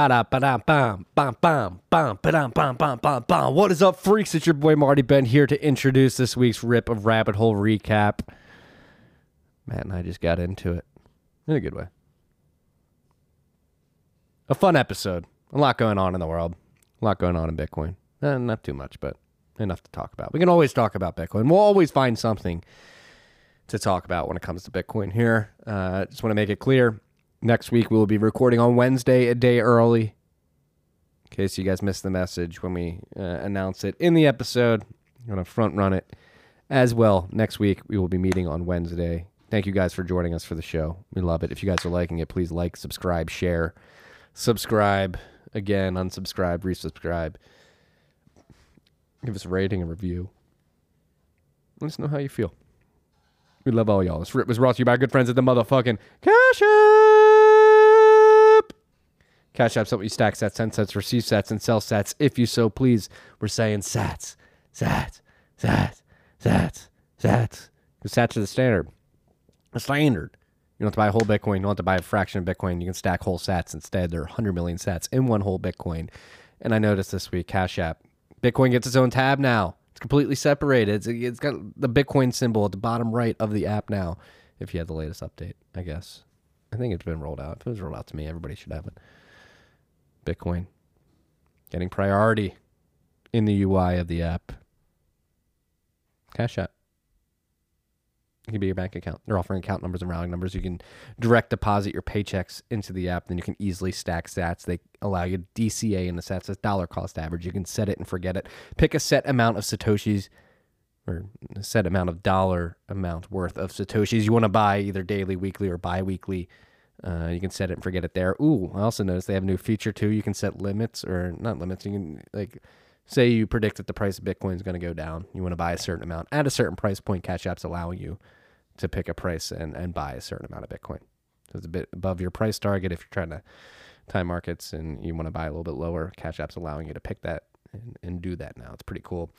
What is up, freaks? It's your boy Marty Bent here to introduce this week's Rip of Rabbit Hole recap. Matt and I just got into it in a good way. A fun episode. A lot going on in the world. A lot going on in Bitcoin. Not too much, but enough to talk about. We can always talk about Bitcoin. We'll always find something to talk about when it comes to Bitcoin here. Just want to make it clear. Next week, we will be recording on Wednesday, a day early, in case you guys missed the message when we announce it in the episode. I'm going to front run it as well. Next week, we will be meeting on Wednesday. Thank you guys for joining us for the show. We love it. If you guys are liking it, please like, subscribe, share, subscribe again, unsubscribe, resubscribe. Give us a rating and review. Let us know how you feel. We love all y'all. This rip was brought to you by our good friends at the motherfucking Cash App. Cash App's help you stack sats, send sats, receive sats, and sell sats if you so please. We're saying sats, sats, sats, sats, sats. Because sats are the standard. The standard. You don't have to buy a whole Bitcoin. You don't have to buy a fraction of Bitcoin. You can stack whole sats instead. There are 100 million sats in one whole Bitcoin. And I noticed this week, Cash App, Bitcoin gets its own tab now. Completely separated. It's got the Bitcoin symbol at the bottom right of the app now, if you had the latest update, I guess. I think it's been rolled out. If it was rolled out to me, everybody should have it. Bitcoin getting priority in the UI of the app. Cash App. It can be your bank account. They're offering account numbers and routing numbers. You can direct deposit your paychecks into the app. Then you can easily stack sats. They allow you to DCA in the sats. It's dollar cost average. You can set it and forget it. Pick a set amount of Satoshis or a set amount of dollar amount worth of Satoshis you want to buy, either daily, weekly, or bi-weekly. You can set it and forget it there. Ooh, I also noticed they have a new feature too. You can set limits or not limits. You can like... Say you predict that the price of Bitcoin is going to go down. You want to buy a certain amount at a certain price point. Cash App's allowing you to pick a price and buy a certain amount of Bitcoin. So it's a bit above your price target if you're trying to time markets and you want to buy a little bit lower. Cash App's allowing you to pick that and do that now. It's pretty cool.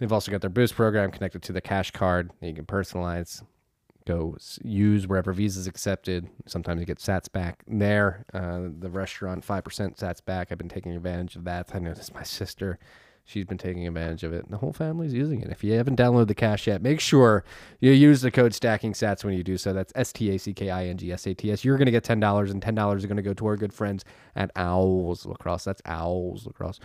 They've also got their Boost program connected to the Cash Card that you can personalize. Go use wherever Visa's accepted. Sometimes you get sats back there. The restaurant, 5% sats back. I've been taking advantage of that. I noticed my sister, she's been taking advantage of it. And the whole family's using it. If you haven't downloaded the Cash App, make sure you use the code STACKINGSATS when you do so. That's STACKINGSATS. You're going to get $10, and $10 is going to go to our good friends at Owls Lacrosse. That's Owls Lacrosse.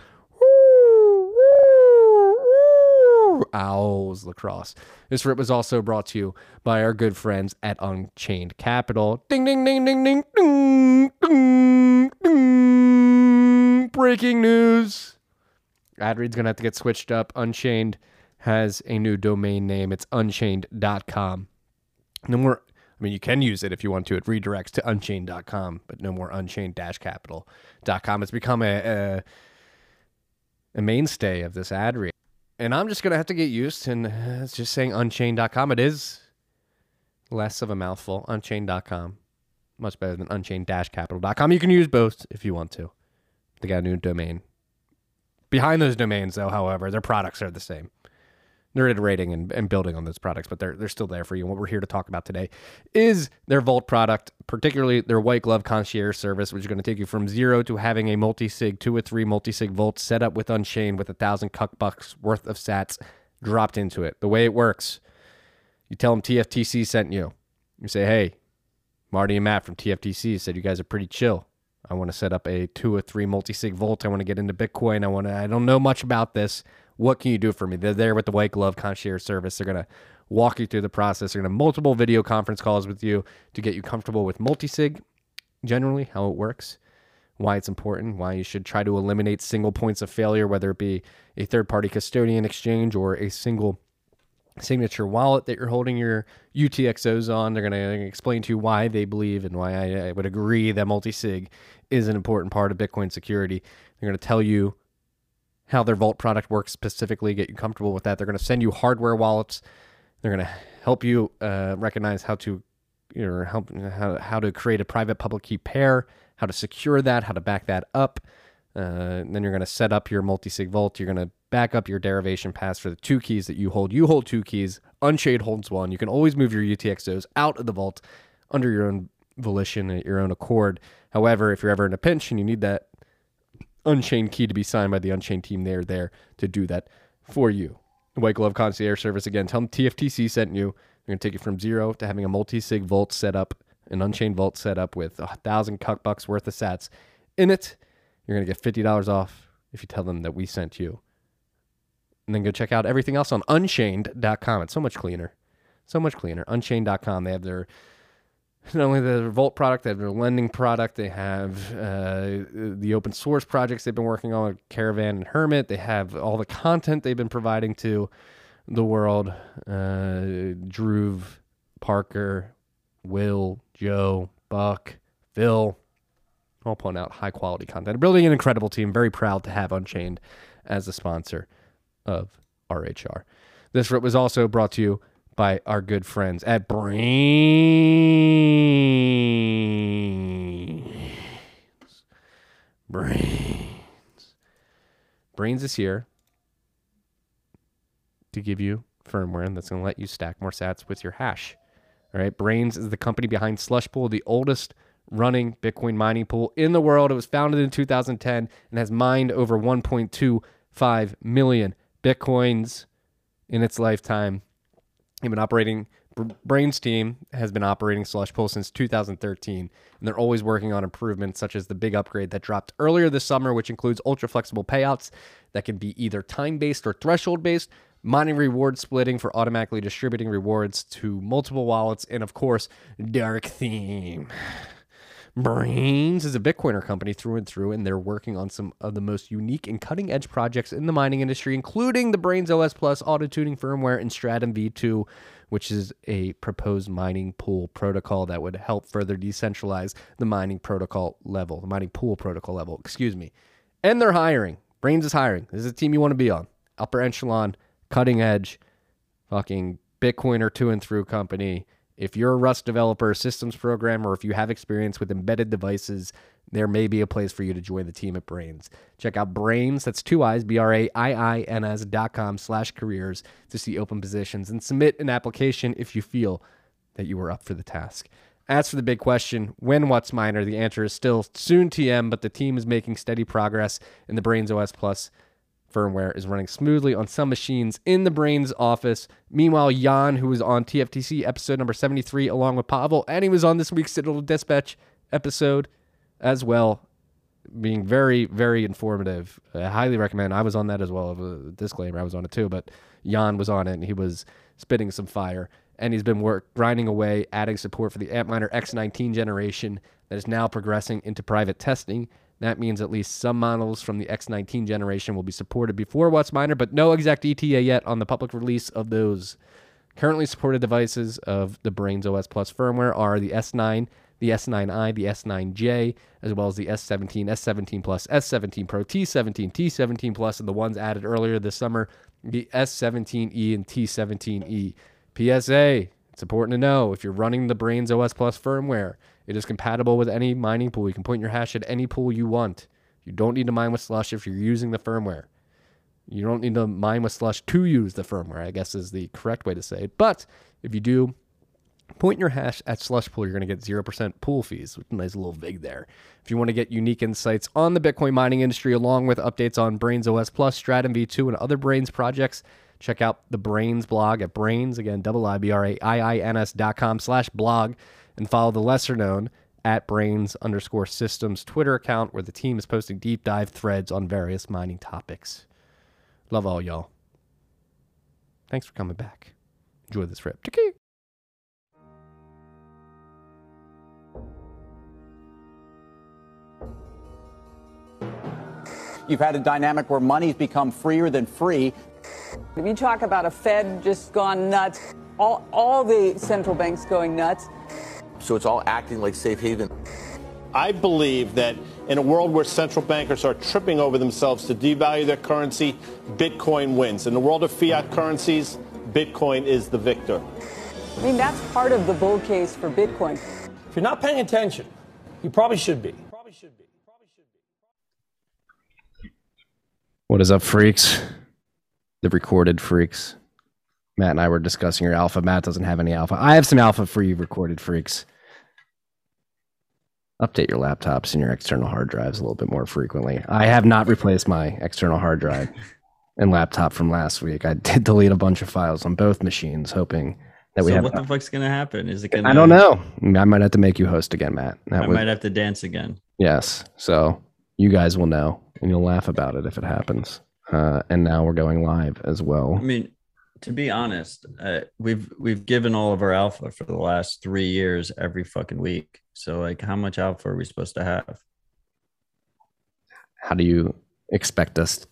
Owls Lacrosse. This rip was also brought to you by our good friends at Unchained Capital. Ding, ding, ding, ding, ding, ding, ding, ding. Breaking news. Ad read's going to have to get switched up. Unchained has a new domain name. It's unchained.com. No more. I mean, you can use it if you want to. It redirects to unchained.com, but no more unchained-capital.com. It's become a mainstay of this ad read. And I'm just going to have to get used to it's just saying unchained.com. It is less of a mouthful. Unchained.com. Much better than unchained-capital.com. You can use both if you want to. They got a new domain. Behind those domains, though, however, their products are the same. They're iterating and building on those products, but they're still there for you. And what we're here to talk about today is their Vault product, particularly their white glove concierge service, which is going to take you from zero to having a multi-sig, 2 or 3 multi-sig Vault set up with Unchained with 1,000 $1,000 worth of sats dropped into it. The way it works, you tell them TFTC sent you. You say, hey, Marty and Matt from TFTC said you guys are pretty chill. I want to set up a 2 or 3 multi-sig Vault. I want to get into Bitcoin. I don't know much about this. What can you do for me? They're there with the white glove concierge service. They're going to walk you through the process. They're going to have multiple video conference calls with you to get you comfortable with multisig, generally, how it works, why it's important, why you should try to eliminate single points of failure, whether it be a third-party custodian exchange or a single signature wallet that you're holding your UTXOs on. They're going to explain to you why they believe and why I would agree that multisig is an important part of Bitcoin security. They're going to tell you how their Vault product works specifically, get you comfortable with that. They're going to send you hardware wallets. They're going to help you recognize how to, how to create a private public key pair, how to secure that, how to back that up. Then you're going to set up your multi-sig Vault. You're going to back up your derivation pass for the 2 keys that you hold. You hold 2 keys. Unchained holds 1. You can always move your UTXOs out of the Vault under your own volition and your own accord. However, if you're ever in a pinch and you need that Unchained key to be signed by the Unchained team, they're there to do that for you. White Glove Concierge Service, again, tell them TFTC sent you. You're going to take it from zero to having a multi-sig vault set up, an Unchained vault set up with 1,000 $1,000 worth of sats in it. You're going to get $50 off if you tell them that we sent you. And then go check out everything else on unchained.com. It's so much cleaner. So much cleaner. Unchained.com. They have their... Not only their Vault product, they have their lending product. They have the open source projects they've been working on, like Caravan and Hermit. They have all the content they've been providing to the world. Dhruv, Parker, Will, Joe, Buck, Phil, all putting out high quality content. Building an incredible team. Very proud to have Unchained as a sponsor of RHR. This rip was also brought to you by our good friends at Braiins is here to give you firmware that's going to let you stack more sats with your hash. All right, Braiins is the company behind Slush Pool, the oldest running Bitcoin mining pool in the world. It was founded in 2010 and has mined over 1.25 million Bitcoins in its lifetime. Braiins team has been operating Slush Pool since 2013, and they're always working on improvements such as the big upgrade that dropped earlier this summer, which includes ultra-flexible payouts that can be either time-based or threshold-based, mining reward splitting for automatically distributing rewards to multiple wallets, and, of course, dark theme. Braiins is a Bitcoiner company through and through, and they're working on some of the most unique and cutting-edge projects in the mining industry, including the Braiins OS Plus auto-tuning firmware and Stratum V2, which is a proposed mining pool protocol that would help further decentralize the mining pool protocol level, And they're hiring. Braiins is hiring. This is a team you want to be on. Upper echelon, cutting-edge, fucking Bitcoiner through and through company. If you're a Rust developer, systems programmer, or if you have experience with embedded devices, there may be a place for you to join the team at Braiins. Check out Braiins, that's 2 I's, BRAIINS.com/careers to see open positions and submit an application if you feel that you were up for the task. As for the big question, when what's miner, the answer is still soon TM, but the team is making steady progress and the Braiins OS Plus firmware is running smoothly on some machines in the Braiins office. Meanwhile, Jan, who was on TFTC episode number 73 along with Pavel, and he was on this week's Citadel Dispatch episode as well, being very, very informative. I highly recommend. I was on that as well. A disclaimer, I was on it too, but Jan was on it, and he was spitting some fire. And he's been grinding away, adding support for the Antminer X19 generation that is now progressing into private testing. That means at least some models from the X19 generation will be supported before What's Miner, but no exact ETA yet on the public release of those. Currently supported devices of the Braiins OS Plus firmware are the S9, the S9i, the S9j, as well as the S17, S17 Plus, S17 Pro, T17, T17 Plus, and the ones added earlier this summer, the S17e and T17e. PSA, it's important to know if you're running the Braiins OS Plus firmware, it is compatible with any mining pool. You can point your hash at any pool you want. You don't need to mine with Slush if you're using the firmware. You don't need to mine with Slush to use the firmware, I guess is the correct way to say it. But if you do point your hash at Slush Pool, you're going to get 0% pool fees. Nice little vig there. If you want to get unique insights on the Bitcoin mining industry, along with updates on Braiins OS Plus, Stratum V2, and other Braiins projects, check out the Braiins blog at Braiins, again, BRAIINS.com/blog. And follow the lesser-known at Braiins_systems Twitter account, where the team is posting deep dive threads on various mining topics. Love all y'all. Thanks for coming back. Enjoy this rip. Chicky. You've had a dynamic where money's become freer than free. If you talk about a Fed just gone nuts, all the central banks going nuts. So it's all acting like safe haven. I believe that in a world where central bankers are tripping over themselves to devalue their currency, Bitcoin wins. In the world of fiat currencies, Bitcoin is the victor. I mean, that's part of the bull case for Bitcoin. If you're not paying attention, you probably should be. What is up, freaks? The recorded freaks. Matt and I were discussing your alpha. Matt doesn't have any alpha. I have some alpha for you, recorded freaks. update your laptops and your external hard drives a little bit more frequently. I have not replaced my external hard drive and laptop from last week. I did delete a bunch of files on both machines, hoping that we have. What the fuck's gonna happen? Is it gonna? I don't know. I might have to make you host again, Matt. I might have to dance again. Yes. So you guys will know, and you'll laugh about it if it happens. And now we're going live as well. I mean, to be honest, we've given all of our alpha for the last 3 years every fucking week. So like, how much alpha are we supposed to have? How do you expect us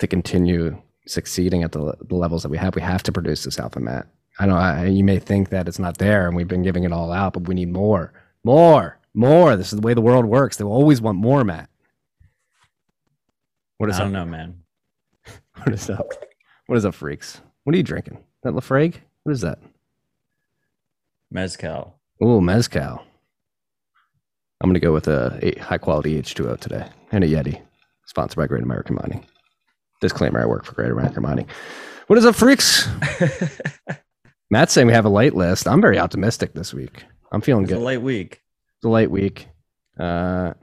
to continue succeeding at the levels that we have? We have to produce this alpha, Matt. I know you may think that it's not there and we've been giving it all out, but we need more, more, more. This is the way the world works. They will always want more, Matt. What is up? I don't know, man. What is up? What is up, freaks? What are you drinking? That Lafrague? What is that? Mezcal. Ooh, mezcal. I'm going to go with a high-quality H2O today and a Yeti, sponsored by Great American Mining. Disclaimer, I work for Great American Mining. What is up, freaks? Matt's saying we have a light list. I'm very optimistic this week. I'm feeling good. It's a light week. It's a light week. Matt,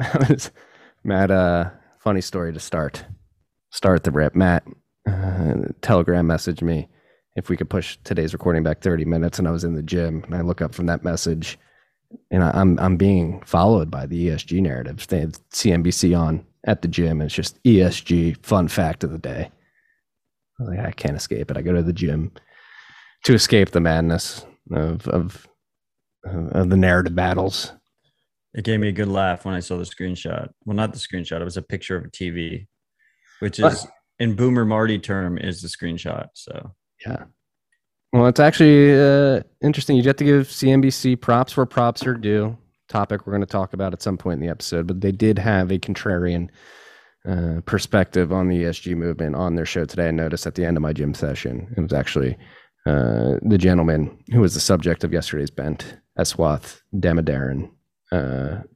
funny story to start the rip. Matt, Telegram messaged me if we could push today's recording back 30 minutes, and I was in the gym, and I look up from that message, and I'm being followed by the ESG narratives. They had CNBC on at the gym, and it's just ESG fun fact of the day. I was like, I can't escape it. I go to the gym to escape the madness of the narrative battles. It gave me a good laugh when I saw the screenshot. Well, not the screenshot. It was a picture of a TV, which is in Boomer Marty term is the screenshot. So yeah. Well, it's actually interesting. You have to give CNBC props where props are due. Topic we're going to talk about at some point in the episode, but they did have a contrarian perspective on the ESG movement on their show today. I noticed at the end of my gym session, it was actually the gentleman who was the subject of yesterday's bent, Aswath Damodaran,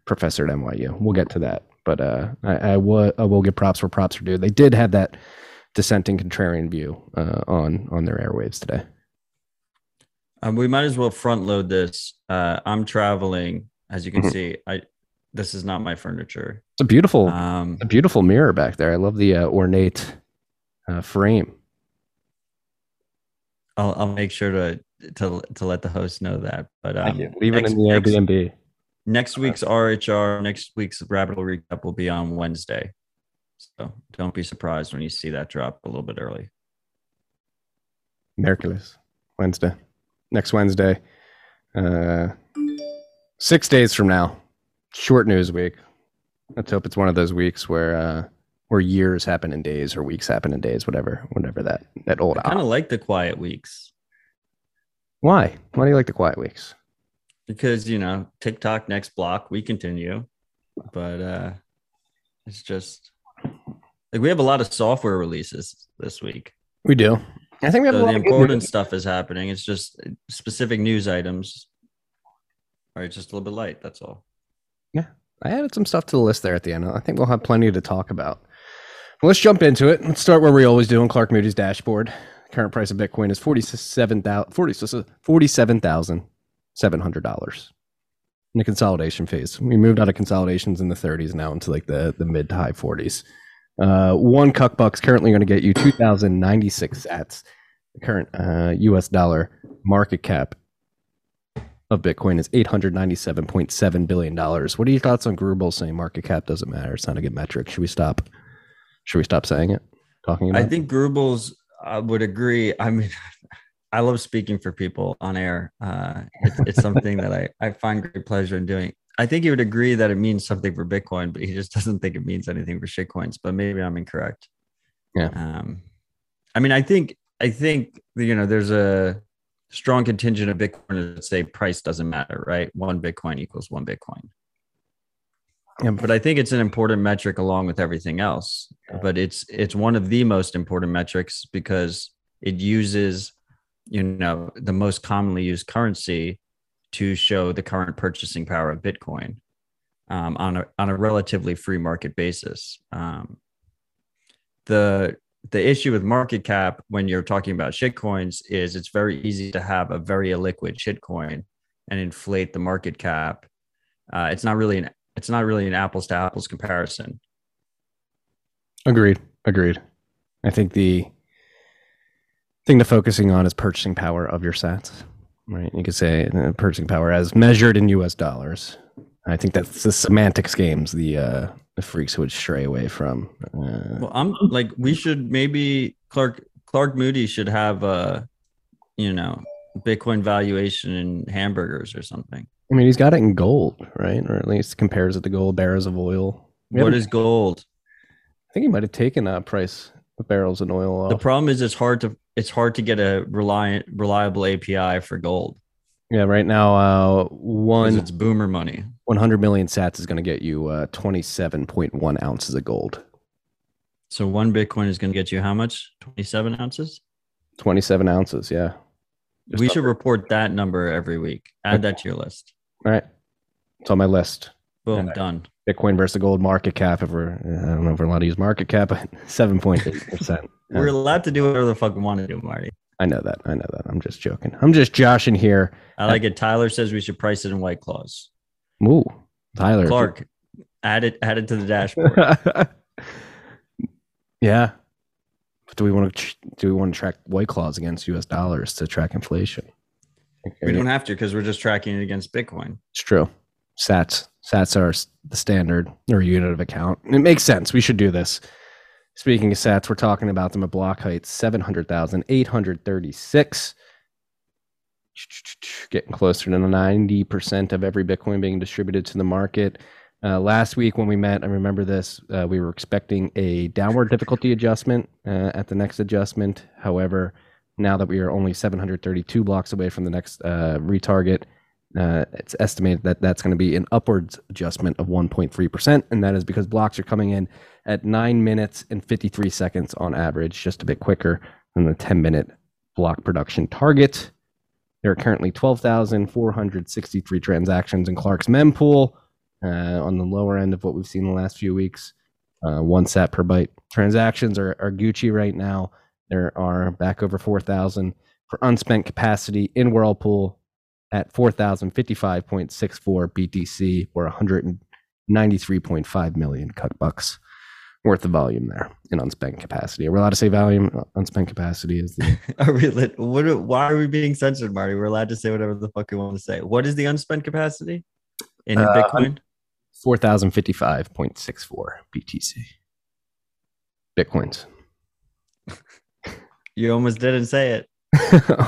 professor at NYU. We'll get to that, but I will give props where props are due. They did have that dissenting contrarian view on their airwaves today. We might as well front load this. I'm traveling, as you can see. This is not my furniture. It's a beautiful mirror back there. I love the ornate frame. I'll make sure to let the host know that. But leave it in the Airbnb. Next week's RHR, next week's Rabbit Hole recap will be on Wednesday, so don't be surprised when you see that drop a little bit early. Merciless Wednesday. Next Wednesday, 6 days from now, short news week. Let's hope it's one of those weeks where years happen in days or weeks happen in days, whatever that old. I kind of like the quiet weeks. Why? Why do you like the quiet weeks? Because, you know, TikTok next block, we continue, but it's just like we have a lot of software releases this week. We do. I think we have a lot of important stuff is happening. It's just specific news items are just a little bit light. That's all. Yeah. I added some stuff to the list there at the end. I think we'll have plenty to talk about. Well, let's jump into it. Let's start where we always do on Clark Moody's dashboard. Current price of Bitcoin is $47,700 in the consolidation phase. We moved out of consolidations in the 30s now into like the mid to high 40s. One cuck buck's currently going to get you 2,096 sats. The current US dollar market cap of Bitcoin is $897.7 billion. What are your thoughts on Grubel saying market cap doesn't matter? It's not a good metric. Should we stop saying it? Talking about it? I think Grubel's, I would agree. I mean, I love speaking for people on air. It's something that I find great pleasure in doing. I think he would agree that it means something for Bitcoin, but he just doesn't think it means anything for shitcoins. But maybe I'm incorrect. Yeah. I mean, I think you know, there's a strong contingent of Bitcoiners that say price doesn't matter, right? One Bitcoin equals one Bitcoin. Yeah. But I think it's an important metric along with everything else. But it's one of the most important metrics because it uses, you know, the most commonly used currency to show the current purchasing power of Bitcoin on a relatively free market basis. The issue with market cap when you're talking about shitcoins is it's very easy to have a very illiquid shitcoin and inflate the market cap. It's not really it's not really an apples to apples comparison. Agreed. I think the thing to focusing on is purchasing power of your sats, right? You could say purchasing power as measured in US dollars. I think that's the semantics games, the freaks would stray away from. Well, I'm like, we should maybe Clark Moody should have Bitcoin valuation in hamburgers or something. I mean, he's got it in gold, right? Or at least compares it to gold, barrels of oil. What is gold? I think he might have taken a price of barrels and oil off. The problem is it's hard to get a reliable API for gold. Yeah, right now, it's boomer money. 100 million sats is going to get you 27.1 ounces of gold. So one Bitcoin is going to get you how much? 27 ounces? 27 ounces, yeah. Just we should report that number every week. Add that to your list. All right. It's on my list. Boom, done. Bitcoin versus gold market cap. I don't know if we're allowed to use market cap, but 7.8%. We're allowed to do whatever the fuck we want to do, Marty. I know that. I'm just joking. I'm just joshing here. I like it. Tyler says we should price it in White Claws. Ooh, Tyler. Clark, add it to the dashboard. Yeah. But do we want to track White Claws against U.S. dollars to track inflation? We don't have to because we're just tracking it against Bitcoin. It's true. Sats are the standard or unit of account. It makes sense. We should do this. Speaking of sats, we're talking about them at block height 700,836. Getting closer to 90% of every Bitcoin being distributed to the market. Last week when we met, I remember this, we were expecting a downward difficulty adjustment at the next adjustment. However, now that we are only 732 blocks away from the next retarget, it's estimated that that's going to be an upwards adjustment of 1.3%, and that is because blocks are coming in at 9 minutes and 53 seconds on average, just a bit quicker than the 10-minute block production target. There are currently 12,463 transactions in Clark's mempool, on the lower end of what we've seen in the last few weeks. One sat per byte transactions are Gucci right now. There are back over 4,000 for unspent capacity in Whirlpool, at 4,055.64 BTC, or $193.5 million bucks worth of volume there in unspent capacity. Are we allowed to say volume? Unspent capacity is the... Why are we being censored, Marty? We're allowed to say whatever the fuck we want to say. What is the unspent capacity in Bitcoin? 4,055.64 BTC. Bitcoins. You almost didn't say it.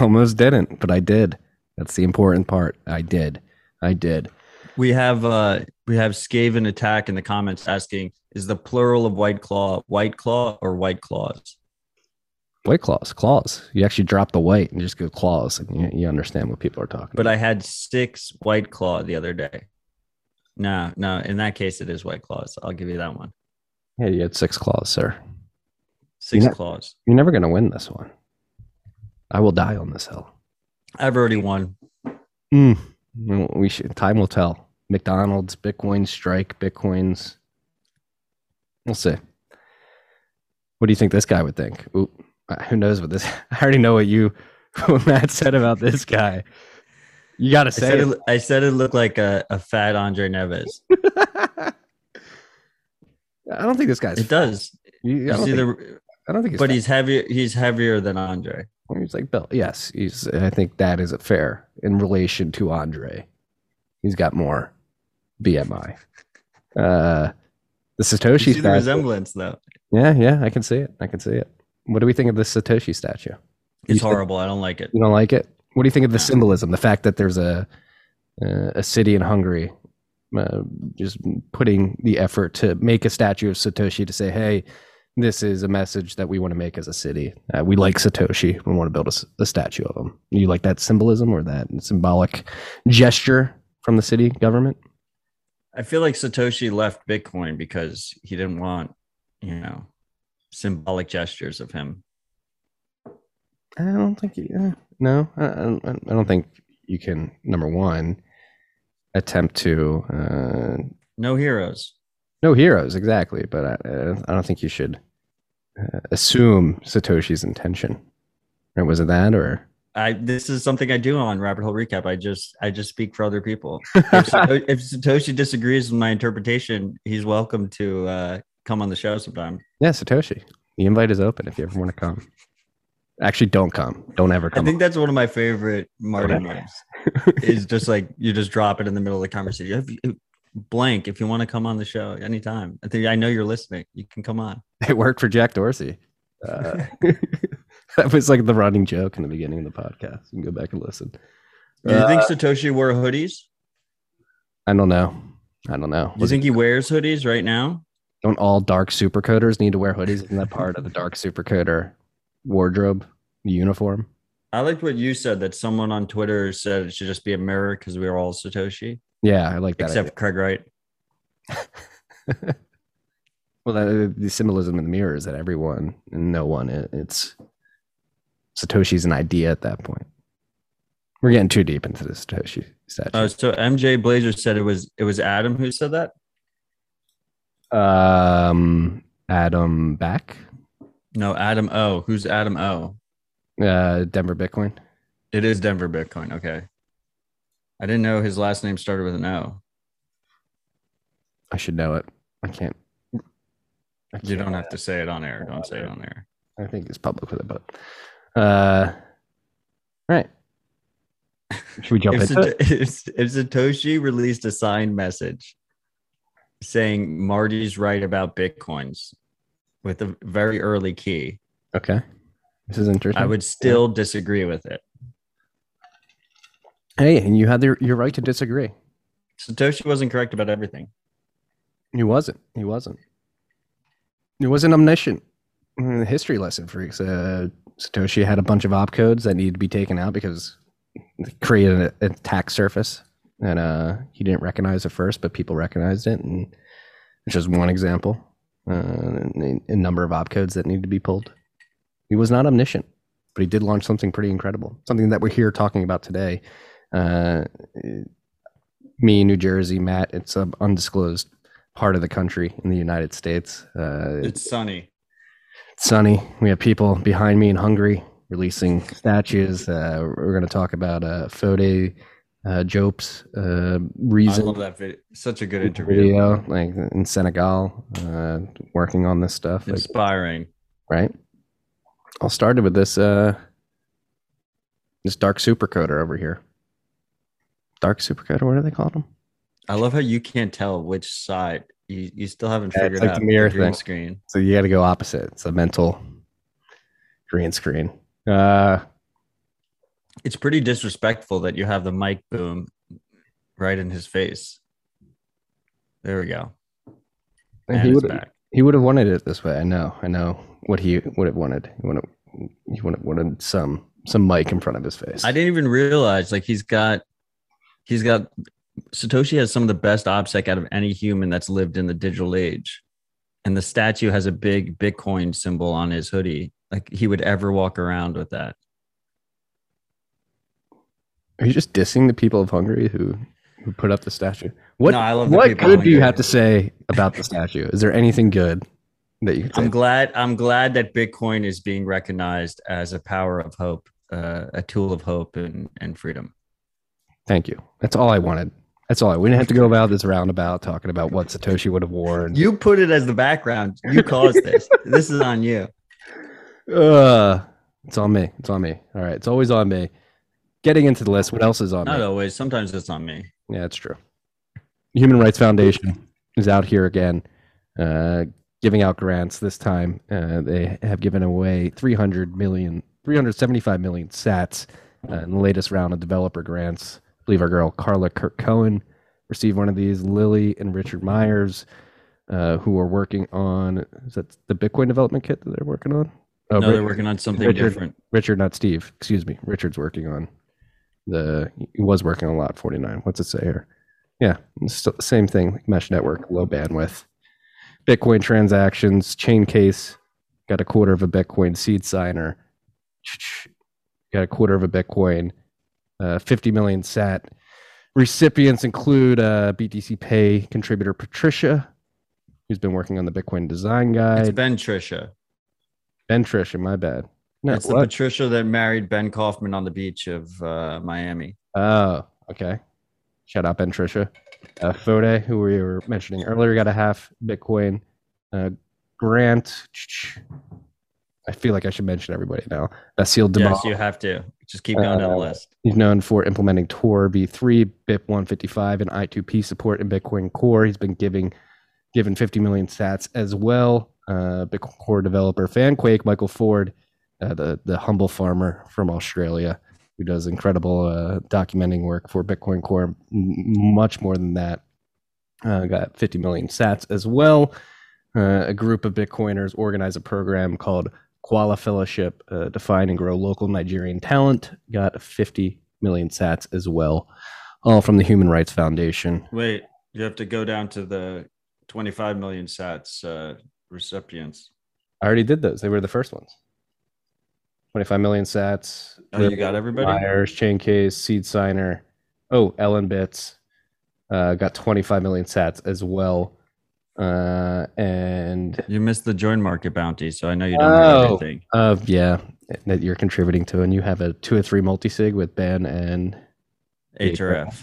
Almost didn't, but I did. That's the important part. I did. We have Skaven Attack in the comments asking, is the plural of White Claw or White Claws? White Claws, claws. You actually drop the white and just go claws, and you understand what people are talking about. But I had 6 White Claw the other day. No, in that case, it is White Claws. I'll give you that one. Yeah, you had 6 claws, sir. 6 claws. You're never going to win this one. I will die on this hill. I've already won. We should. Time will tell. McDonald's, Bitcoin strike, Bitcoins. We'll see. What do you think this guy would think? Ooh, who knows what this? I already know what Matt said about this guy. You got to say it. I said it looked like a fat Andre Neves. I don't think this guy's. It fat. Does. I don't think. But fat. He's heavier. He's heavier than Andre. He's like Bill. Yes, I think that is fair in relation to Andre. He's got more BMI. The Satoshi statue. The resemblance, though. Yeah, I can see it. What do we think of the Satoshi statue? It's horrible. I don't like it. You don't like it? What do you think of the symbolism? The fact that there's a city in Hungary just putting the effort to make a statue of Satoshi to say, hey, this is a message that we want to make as a city. We like Satoshi. We want to build a statue of him. You like that symbolism or that symbolic gesture from the city government? I feel like Satoshi left Bitcoin because he didn't want, symbolic gestures of him. I don't think I don't think you can, number one, attempt to... no heroes. No heroes, exactly, but I don't think you should assume Satoshi's intention. Right? Was it that, or This is something I do on Rabbit Hole Recap. I just speak for other people. If Satoshi disagrees with my interpretation, he's welcome to come on the show sometime. Yeah, Satoshi, the invite is open if you ever want to come. Actually, don't come. Don't ever come. I think that's one of my favorite Marty memes. Is just like, you just drop it in the middle of the conversation. Blank, if you want to come on the show anytime. I know you're listening. You can come on. It worked for Jack Dorsey. That was like the running joke in the beginning of the podcast. You can go back and listen. Do you think Satoshi wore hoodies? I don't know. Do you think he wears hoodies right now? Don't all dark supercoders need to wear hoodies? Isn't that part of the dark supercoder wardrobe, the uniform? I liked what you said, that someone on Twitter said it should just be a mirror because we were all Satoshi. Yeah, I like that. Except for Craig Wright. Well, the symbolism in the mirror is that everyone and no one, it's Satoshi's an idea at that point. We're getting too deep into the Satoshi statue. So MJ Blazer said it was Adam who said that. Adam Back? No, Adam O. Who's Adam O? Denver Bitcoin. It is Denver Bitcoin. Okay. I didn't know his last name started with an O. I should know it. I can't. You don't have to say it on air. Don't say it on air. I think it's public with it, but right. Should we jump into it? If Satoshi released a signed message saying Marty's right about Bitcoins with a very early key. Okay. This is interesting. I would still disagree with it. Hey, and you had your right to disagree. Satoshi wasn't correct about everything. He wasn't. It wasn't omniscient. The history lesson freaks. Satoshi had a bunch of opcodes that needed to be taken out because it created an attack surface, and he didn't recognize it first, but people recognized it, and it's just one example. A number of opcodes that needed to be pulled. He was not omniscient, but he did launch something pretty incredible. Something that we're here talking about today. Me in New Jersey, Matt. It's an undisclosed part of the country in the United States. It's sunny. It's sunny. We have people behind me in Hungary releasing statues. We're going to talk about Fodé, Jopes, Reason. I love that video. Such a good interview. Video, like in Senegal, working on this stuff. Inspiring. Like, right? All started with this dark supercoder over here. Dark supercoder, what do they call them? I love how you can't tell which side. You still haven't figured it's like out the mirror green thing. Screen. So you got to go opposite. It's a mental green screen. It's pretty disrespectful that you have the mic boom right in his face. There we go. He would have wanted it this way. I know what he would have wanted. He would have wanted some mic in front of his face. I didn't even realize like he's got. Satoshi has some of the best OPSEC out of any human that's lived in the digital age. And the statue has a big Bitcoin symbol on his hoodie. Like he would ever walk around with that. Are you just dissing the people of Hungary who put up the statue? What, no, I love what good do you have to say about the statue? Is there anything good that you can say? I'm glad that Bitcoin is being recognized as a power of hope, a tool of hope and freedom. Thank you. That's all I wanted. That's all I. We didn't have to go about this roundabout talking about what Satoshi would have worn. You put it as the background. You caused this. This is on you. It's on me. It's on me. All right. It's always on me. Getting into the list. What else is on me? Not always. Sometimes it's on me. Yeah, it's true. The Human Rights Foundation is out here again, giving out grants. This time, they have given away 375 million sats in the latest round of developer grants. I believe our girl Carla Kirk-Cohen received one of these. Lily and Richard Myers, who are working on, is that the Bitcoin development kit that they're working on? Oh, no, they're working on something different. Richard, not Steve. Excuse me. Richard's working on he was working on Lot 49. What's it say here? Yeah, same thing. Like mesh network, low bandwidth. Bitcoin transactions, chain case, got a quarter of a Bitcoin seed signer. Got a quarter of a Bitcoin. 50 million sat. Recipients include BTC Pay contributor Patricia, who's been working on the Bitcoin design guide. It's Ben Tricia. My bad. No, it's the Patricia that married Ben Kaufman on the beach of Miami. Oh, okay. Shout out Ben Tricia. Fodé, who we were mentioning earlier, got a half Bitcoin. Grant, I feel like I should mention everybody now. Basile DeMau. Yes, you have to. Just keep going down the list. He's known for implementing Tor v3, BIP 155, and I2P support in Bitcoin Core. He's been given 50 million sats as well. Bitcoin Core developer Fanquake, Michael Ford, the humble farmer from Australia, who does incredible documenting work for Bitcoin Core, much more than that. Got 50 million sats as well. A group of Bitcoiners organized a program called Koala Fellowship, define and grow local Nigerian talent. Got 50 million sats as well, all from the Human Rights Foundation. Wait, you have to go down to the 25 million sats recipients. I already did those. They were the first ones. 25 million sats. Oh, you got everybody? Myers, Chain Case, Seed Signer. Oh, Ellen Bits got 25 million sats as well. And you missed the join market bounty, so I know you don't have anything. Yeah, that you're contributing to, and you have a 2 or 3 multi-sig with Ben and HRF,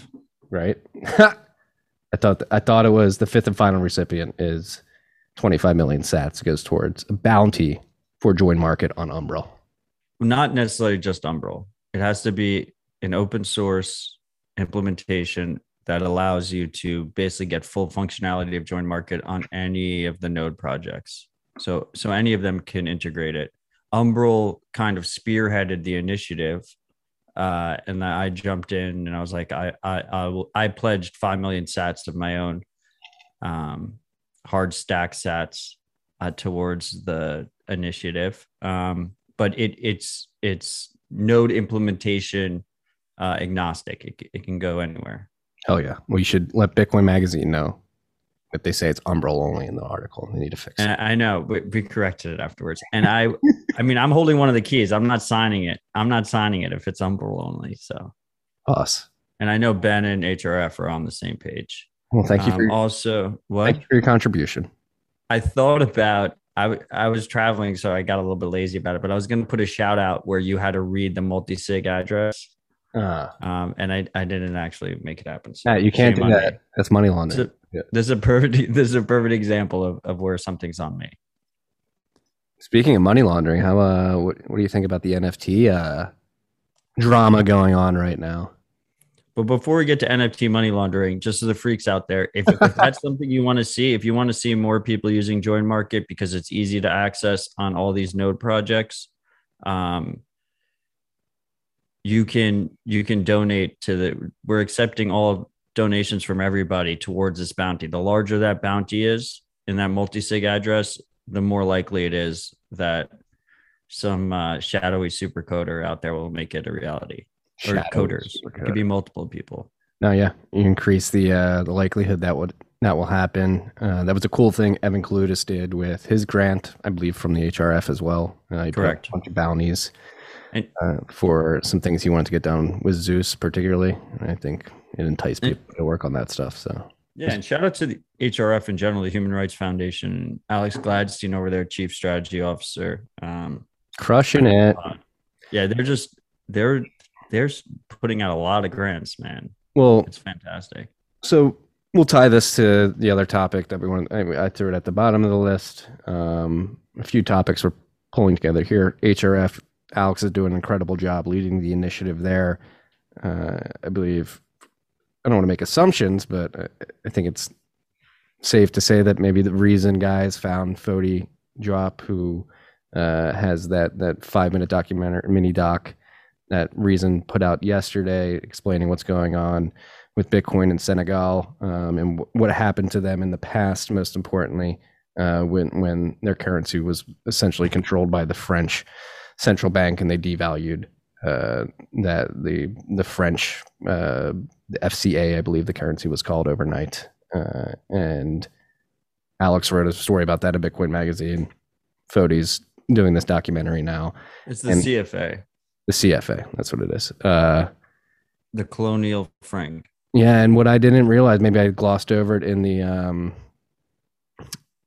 right? I thought it was the 5th and final recipient is 25 million sats goes towards a bounty for join market on Umbrel. Not necessarily just Umbrel. It has to be an open source implementation that allows you to basically get full functionality of join market on any of the node projects. So any of them can integrate it. Umbrel kind of spearheaded the initiative. And I jumped in and I was like, I pledged 5 million sats of my own hard stack sats towards the initiative. But it's node implementation agnostic. It can go anywhere. Hell yeah. We should let Bitcoin Magazine know that they say it's Umbrel only in the article. They need to fix it. I know. We corrected it afterwards. And I mean, I'm holding one of the keys. I'm not signing it. I'm not signing it if it's Umbrel only. So us. And I know Ben and HRF are on the same page. Well, thank you for your, also what? Thank you for your contribution. I thought about I was traveling, so I got a little bit lazy about it, but I was going to put a shout out where you had to read the multi-sig address. And I didn't actually make it happen. So you can't do that. Me. That's money laundering. So, yeah. This is a perfect example of where something's on me. Speaking of money laundering, how what do you think about the NFT drama going on right now? But before we get to NFT money laundering, just to the freaks out there, if that's something you want to see, if you want to see more people using join market because it's easy to access on all these node projects, you can donate to the, we're accepting all donations from everybody towards this bounty. The larger that bounty is in that multi-sig address, the more likely it is that some shadowy supercoder out there will make it a reality. Or shadowy coders. Supercoder. It could be multiple people. No, yeah. You increase the likelihood that will happen. That was a cool thing Evan Kalutis did with his grant, I believe from the HRF as well. Correct. A bunch of bounties. And, for some things he wanted to get done with Zeus, particularly, I think it enticed people to work on that stuff. So yeah, and shout out to the HRF in general, the Human Rights Foundation, Alex Gladstein over there, Chief Strategy Officer, crushing it. Yeah, they're putting out a lot of grants, man. Well, it's fantastic. So we'll tie this to the other topic that we want. I threw it at the bottom of the list. A few topics we're pulling together here. HRF. Alex is doing an incredible job leading the initiative there. I believe, I don't want to make assumptions, but I think it's safe to say that maybe the reason guys found Fodé Drop, who has that 5-minute documentary mini doc that Reason put out yesterday, explaining what's going on with Bitcoin in Senegal and what happened to them in the past, most importantly, when their currency was essentially controlled by the French central bank, and they devalued that the French the FCA, I believe the currency was called, overnight. And Alex wrote a story about that in Bitcoin Magazine. Fodé's doing this documentary now. It's the CFA. The CFA, that's what it is. The colonial franc. Yeah, and what I didn't realize, maybe I glossed over it in the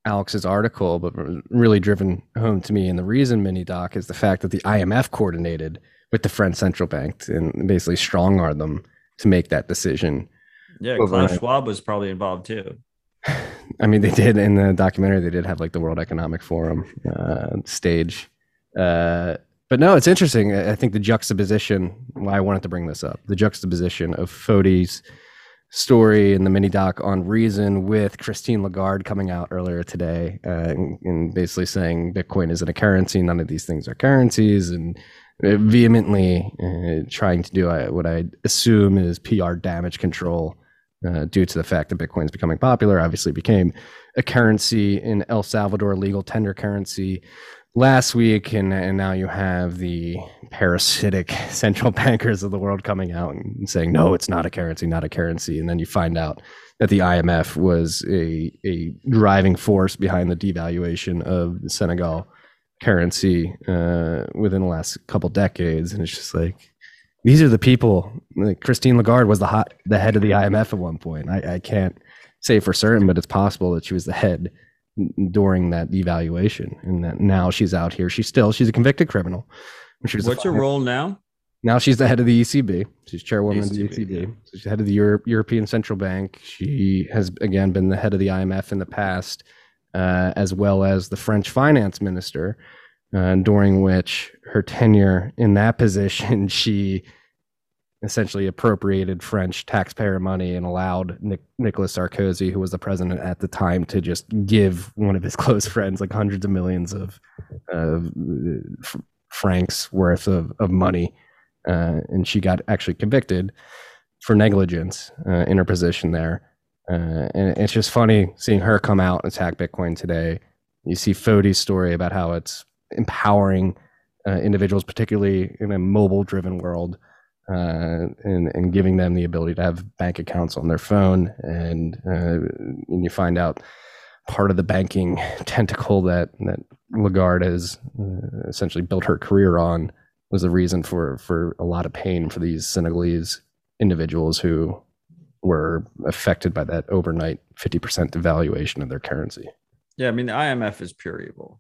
Alex's article, but really driven home to me. And the reason MiniDoc is the fact that the IMF coordinated with the French central bank and basically strong-armed them to make that decision. Yeah, Klaus Schwab was probably involved too. I mean, they did in the documentary, they did have like the World Economic Forum stage. But no, it's interesting. I think the juxtaposition, why I wanted to bring this up, the juxtaposition of Fodé's story in the mini-doc on Reason with Christine Lagarde coming out earlier today and basically saying Bitcoin isn't a currency, none of these things are currencies, and vehemently trying to do what I assume is PR damage control due to the fact that Bitcoin is becoming popular. Obviously became a currency in El Salvador, legal tender currency last week, and now you have the parasitic central bankers of the world coming out and saying, no, it's not a currency, not a currency. And then you find out that the IMF was a driving force behind the devaluation of the Senegal currency within the last couple decades. And it's just like, these are the people. Like Christine Lagarde was the head of the IMF at one point. I can't say for certain, but it's possible that she was the head during that devaluation, and that now she's out here. She's a convicted criminal. What's her role now? Now she's the head of the ECB. She's chairwoman of the ECB. Yeah. She's the head of the European Central Bank. She has again been the head of the IMF in the past, as well as the French finance minister, during which her tenure in that position, she essentially appropriated French taxpayer money and allowed Nicolas Sarkozy, who was the president at the time, to just give one of his close friends like hundreds of millions of francs worth of money. And she got actually convicted for negligence in her position there. And it's just funny seeing her come out and attack Bitcoin today. You see Fodé's story about how it's empowering individuals, particularly in a mobile-driven world, and giving them the ability to have bank accounts on their phone, and you find out part of the banking tentacle that Lagarde has essentially built her career on was the reason for a lot of pain for these Senegalese individuals who were affected by that overnight 50% devaluation of their currency. Yeah, I mean, the IMF is pure evil.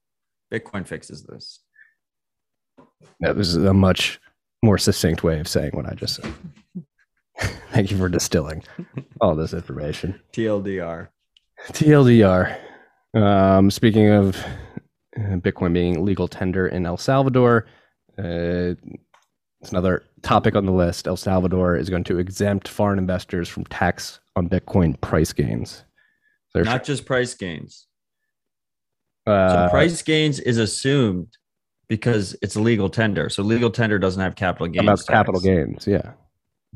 Bitcoin fixes this. That was a much more succinct way of saying what I just said. Thank you for distilling all this information. TLDR. Speaking of Bitcoin being legal tender in El Salvador, it's another topic on the list. El Salvador is going to exempt foreign investors from tax on Bitcoin price gains. There's not just price gains. So price gains is assumed because it's a legal tender. So legal tender doesn't have capital gains. About capital gains, yeah.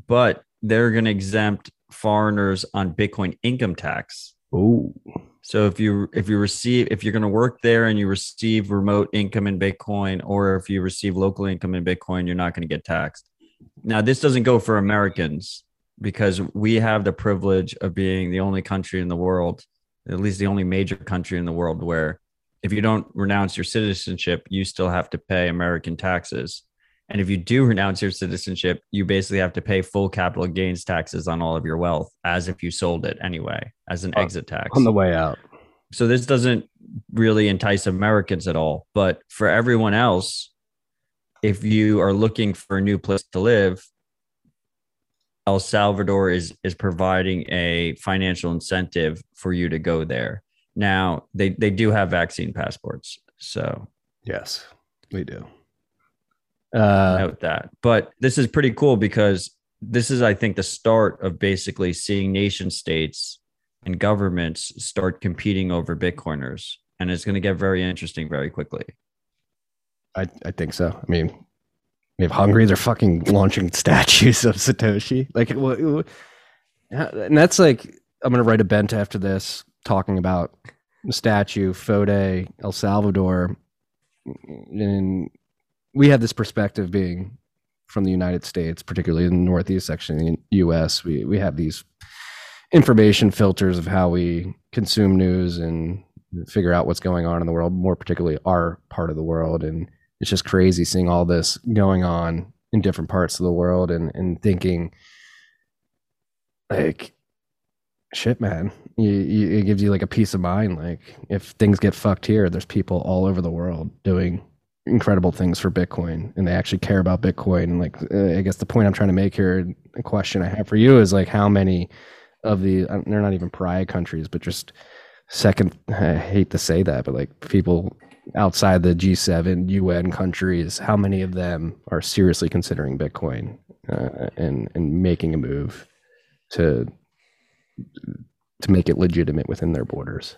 But they're going to exempt foreigners on Bitcoin income tax. Ooh. So if you're going to work there and you receive remote income in Bitcoin, or if you receive local income in Bitcoin, you're not going to get taxed. Now, this doesn't go for Americans because we have the privilege of being the only country in the world, at least the only major country in the world, where if you don't renounce your citizenship, you still have to pay American taxes. And if you do renounce your citizenship, you basically have to pay full capital gains taxes on all of your wealth, as if you sold it anyway, as an exit tax. On the way out. So this doesn't really entice Americans at all. But for everyone else, if you are looking for a new place to live, El Salvador is providing a financial incentive for you to go there. Now, they do have vaccine passports, so. Yes, we do. Note that. But this is pretty cool because this is, I think, the start of basically seeing nation states and governments start competing over Bitcoiners. And it's going to get very interesting very quickly. I think so. I mean, if Hungary, they're fucking launching statues of Satoshi. Like, and that's like, I'm going to write a bent after this, talking about the statue, Fodé, El Salvador. And we have this perspective being from the United States, particularly in the Northeast section of the US. We have these information filters of how we consume news and figure out what's going on in the world, more particularly our part of the world. And it's just crazy seeing all this going on in different parts of the world and thinking like, shit, man, it gives you like a peace of mind. Like if things get fucked here, there's people all over the world doing incredible things for Bitcoin, and they actually care about Bitcoin. And like, I guess the point I'm trying to make here, a question I have for you is like, how many of the, they're not even pariah countries, but just second, I hate to say that, but like people outside the G7 UN countries, how many of them are seriously considering Bitcoin and making a move to make it legitimate within their borders?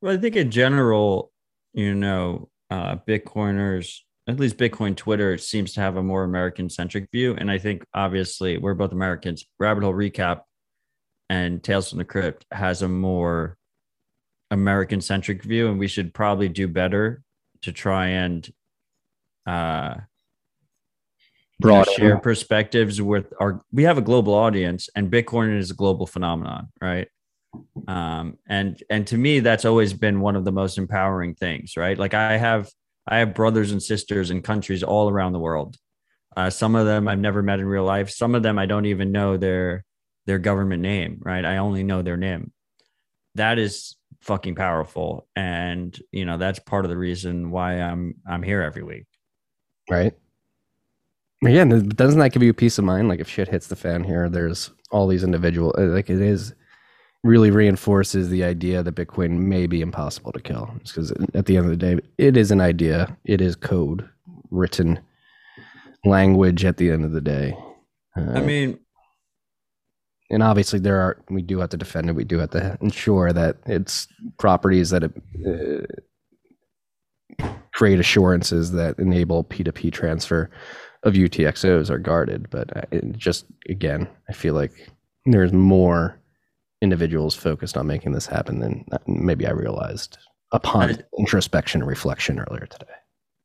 Well, I think in general, you know, Bitcoiners, at least Bitcoin Twitter, seems to have a more American-centric view. And I think, obviously, we're both Americans. Rabbit Hole Recap and Tales from the Crypt has a more American-centric view, and we should probably do better to try and share perspectives with our... We have a global audience, and Bitcoin is a global phenomenon, right? And to me, that's always been one of the most empowering things, right? Like I have brothers and sisters in countries all around the world. Some of them I've never met in real life. Some of them, I don't even know their government name, right? I only know their name. That is fucking powerful. And, you know, that's part of the reason why I'm here every week. Right. Yeah. Doesn't that give you peace of mind? Like if shit hits the fan here, there's all these individual, like it is, really reinforces the idea that Bitcoin may be impossible to kill. It's because at the end of the day, it is an idea. It is code, written language at the end of the day. I mean, and obviously we do have to defend it. We do have to ensure that it's properties that create assurances that enable P2P transfer of UTXOs are guarded. But it just, again, I feel like there's more individuals focused on making this happen than maybe I realized upon introspection and reflection earlier today.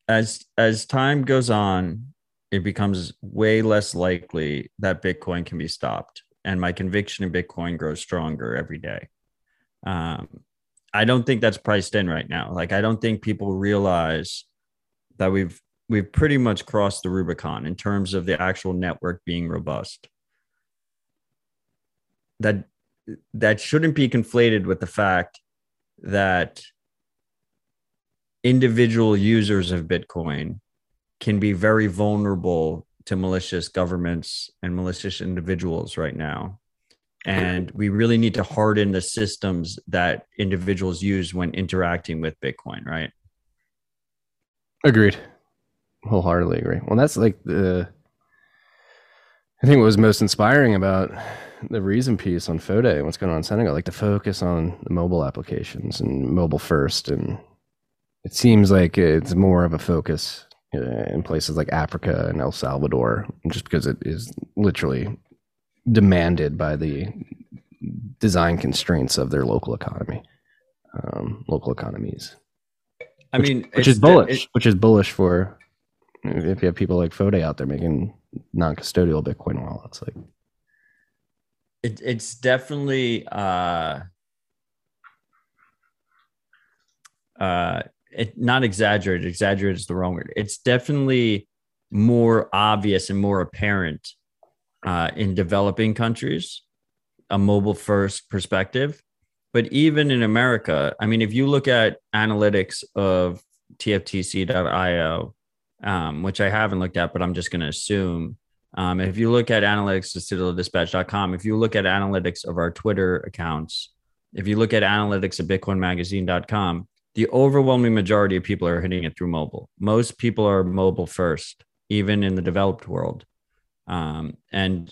As time goes on, it becomes way less likely that Bitcoin can be stopped. And my conviction in Bitcoin grows stronger every day. I don't think that's priced in right now. Like, I don't think people realize that we've pretty much crossed the Rubicon in terms of the actual network being robust. That shouldn't be conflated with the fact that individual users of Bitcoin can be very vulnerable to malicious governments and malicious individuals right now. And we really need to harden the systems that individuals use when interacting with Bitcoin, right? Agreed. Wholeheartedly agree. Well, that's like I think what was most inspiring about the reason piece on Fodé and what's going on in Senegal, like the focus on the mobile applications and mobile first. And it seems like it's more of a focus in places like Africa and El Salvador, just because it is literally demanded by the design constraints of their local economy, local economies. I mean, which is bullish for if you have people like Fodé out there making non-custodial Bitcoin wallets, like it's definitely not exaggerated. Exaggerated is the wrong word. It's definitely more obvious and more apparent in developing countries, a mobile first perspective. But even in America, I mean, if you look at analytics of tftc.io, which I haven't looked at, but I'm just going to assume. If you look at analytics of citadeldispatch.com, if you look at analytics of our Twitter accounts, if you look at analytics of bitcoinmagazine.com, the overwhelming majority of people are hitting it through mobile. Most people are mobile first, even in the developed world. And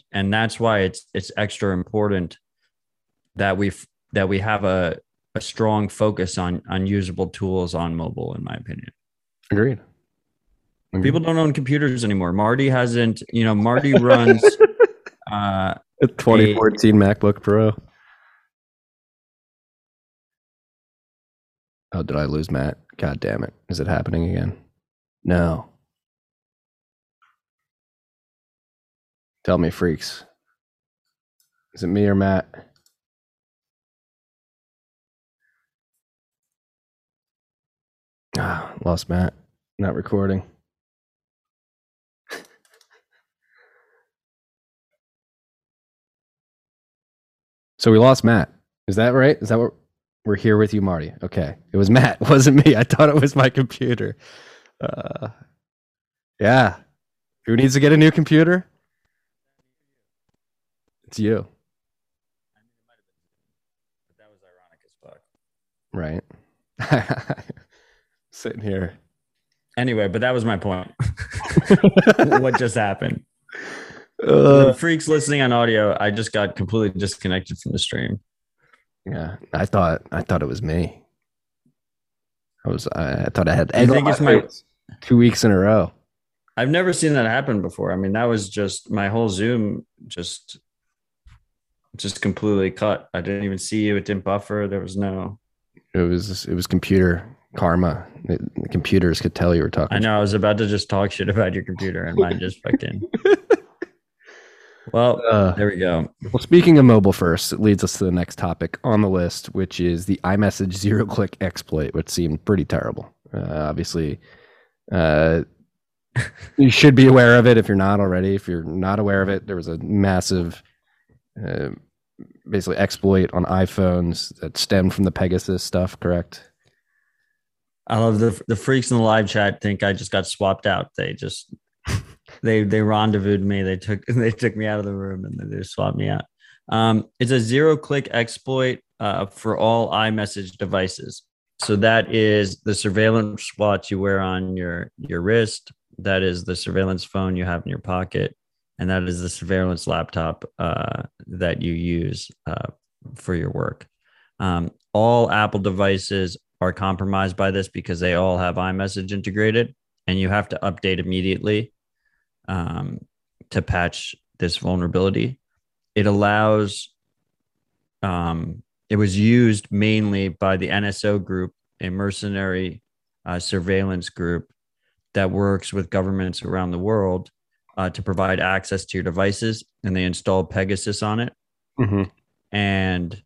that's why it's extra important that we have a strong focus on usable tools on mobile, in my opinion. Agreed. People don't own computers anymore. Marty hasn't, you know, Marty runs a 2014 MacBook Pro. Oh, did I lose Matt? God damn it. Is it happening again? No. Tell me, freaks. Is it me or Matt? Ah, lost Matt. Not recording. So we lost Matt. Is that right? Is that what we're here with you, Marty? Okay. It was Matt. It wasn't me. I thought it was my computer. Yeah. Who needs to get a new computer? It's you. That was ironic as fuck. Right. Sitting here. Anyway, but that was my point. What just happened? The freaks listening on audio, I just got completely disconnected from the stream. Yeah, I thought it was me. I thought I had. I think it's my 2 weeks in a row. I've never seen that happen before. I mean, that was just my whole Zoom just completely cut. I didn't even see you. It didn't buffer. There was no. It was computer karma. The computers could tell you were talking. I know. I was about to just talk shit about your computer, and mine just fucking. Well, there we go. Well, speaking of mobile first, it leads us to the next topic on the list, which is the iMessage zero-click exploit, which seemed pretty terrible. Obviously, you should be aware of it if you're not already. If you're not aware of it, there was a massive, basically, exploit on iPhones that stemmed from the Pegasus stuff, correct? I love the freaks in the live chat think I just got swapped out. They just... They rendezvoused me. They took me out of the room and they swapped me out. It's a zero-click exploit for all iMessage devices. So that is the surveillance watch you wear on your wrist. That is the surveillance phone you have in your pocket, and that is the surveillance laptop that you use for your work. All Apple devices are compromised by this because they all have iMessage integrated, and you have to update immediately. To patch this vulnerability. It allows, it was used mainly by the NSO group, a mercenary surveillance group that works with governments around the world to provide access to your devices. And they installed Pegasus on it. Mm-hmm. And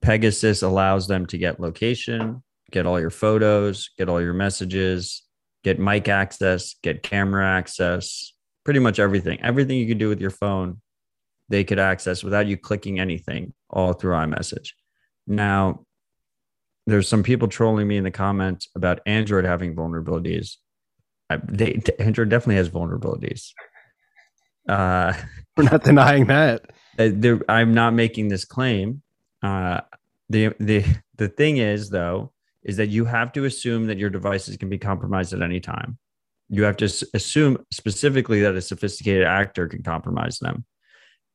Pegasus allows them to get location, get all your photos, get all your messages, get mic access, get camera access, pretty much everything. Everything you could do with your phone, they could access without you clicking anything, all through iMessage. Now, there's some people trolling me in the comments about Android having vulnerabilities. Android definitely has vulnerabilities. We're not denying that. I'm not making this claim. The thing is, though, is that you have to assume that your devices can be compromised at any time. You have to assume specifically that a sophisticated actor can compromise them.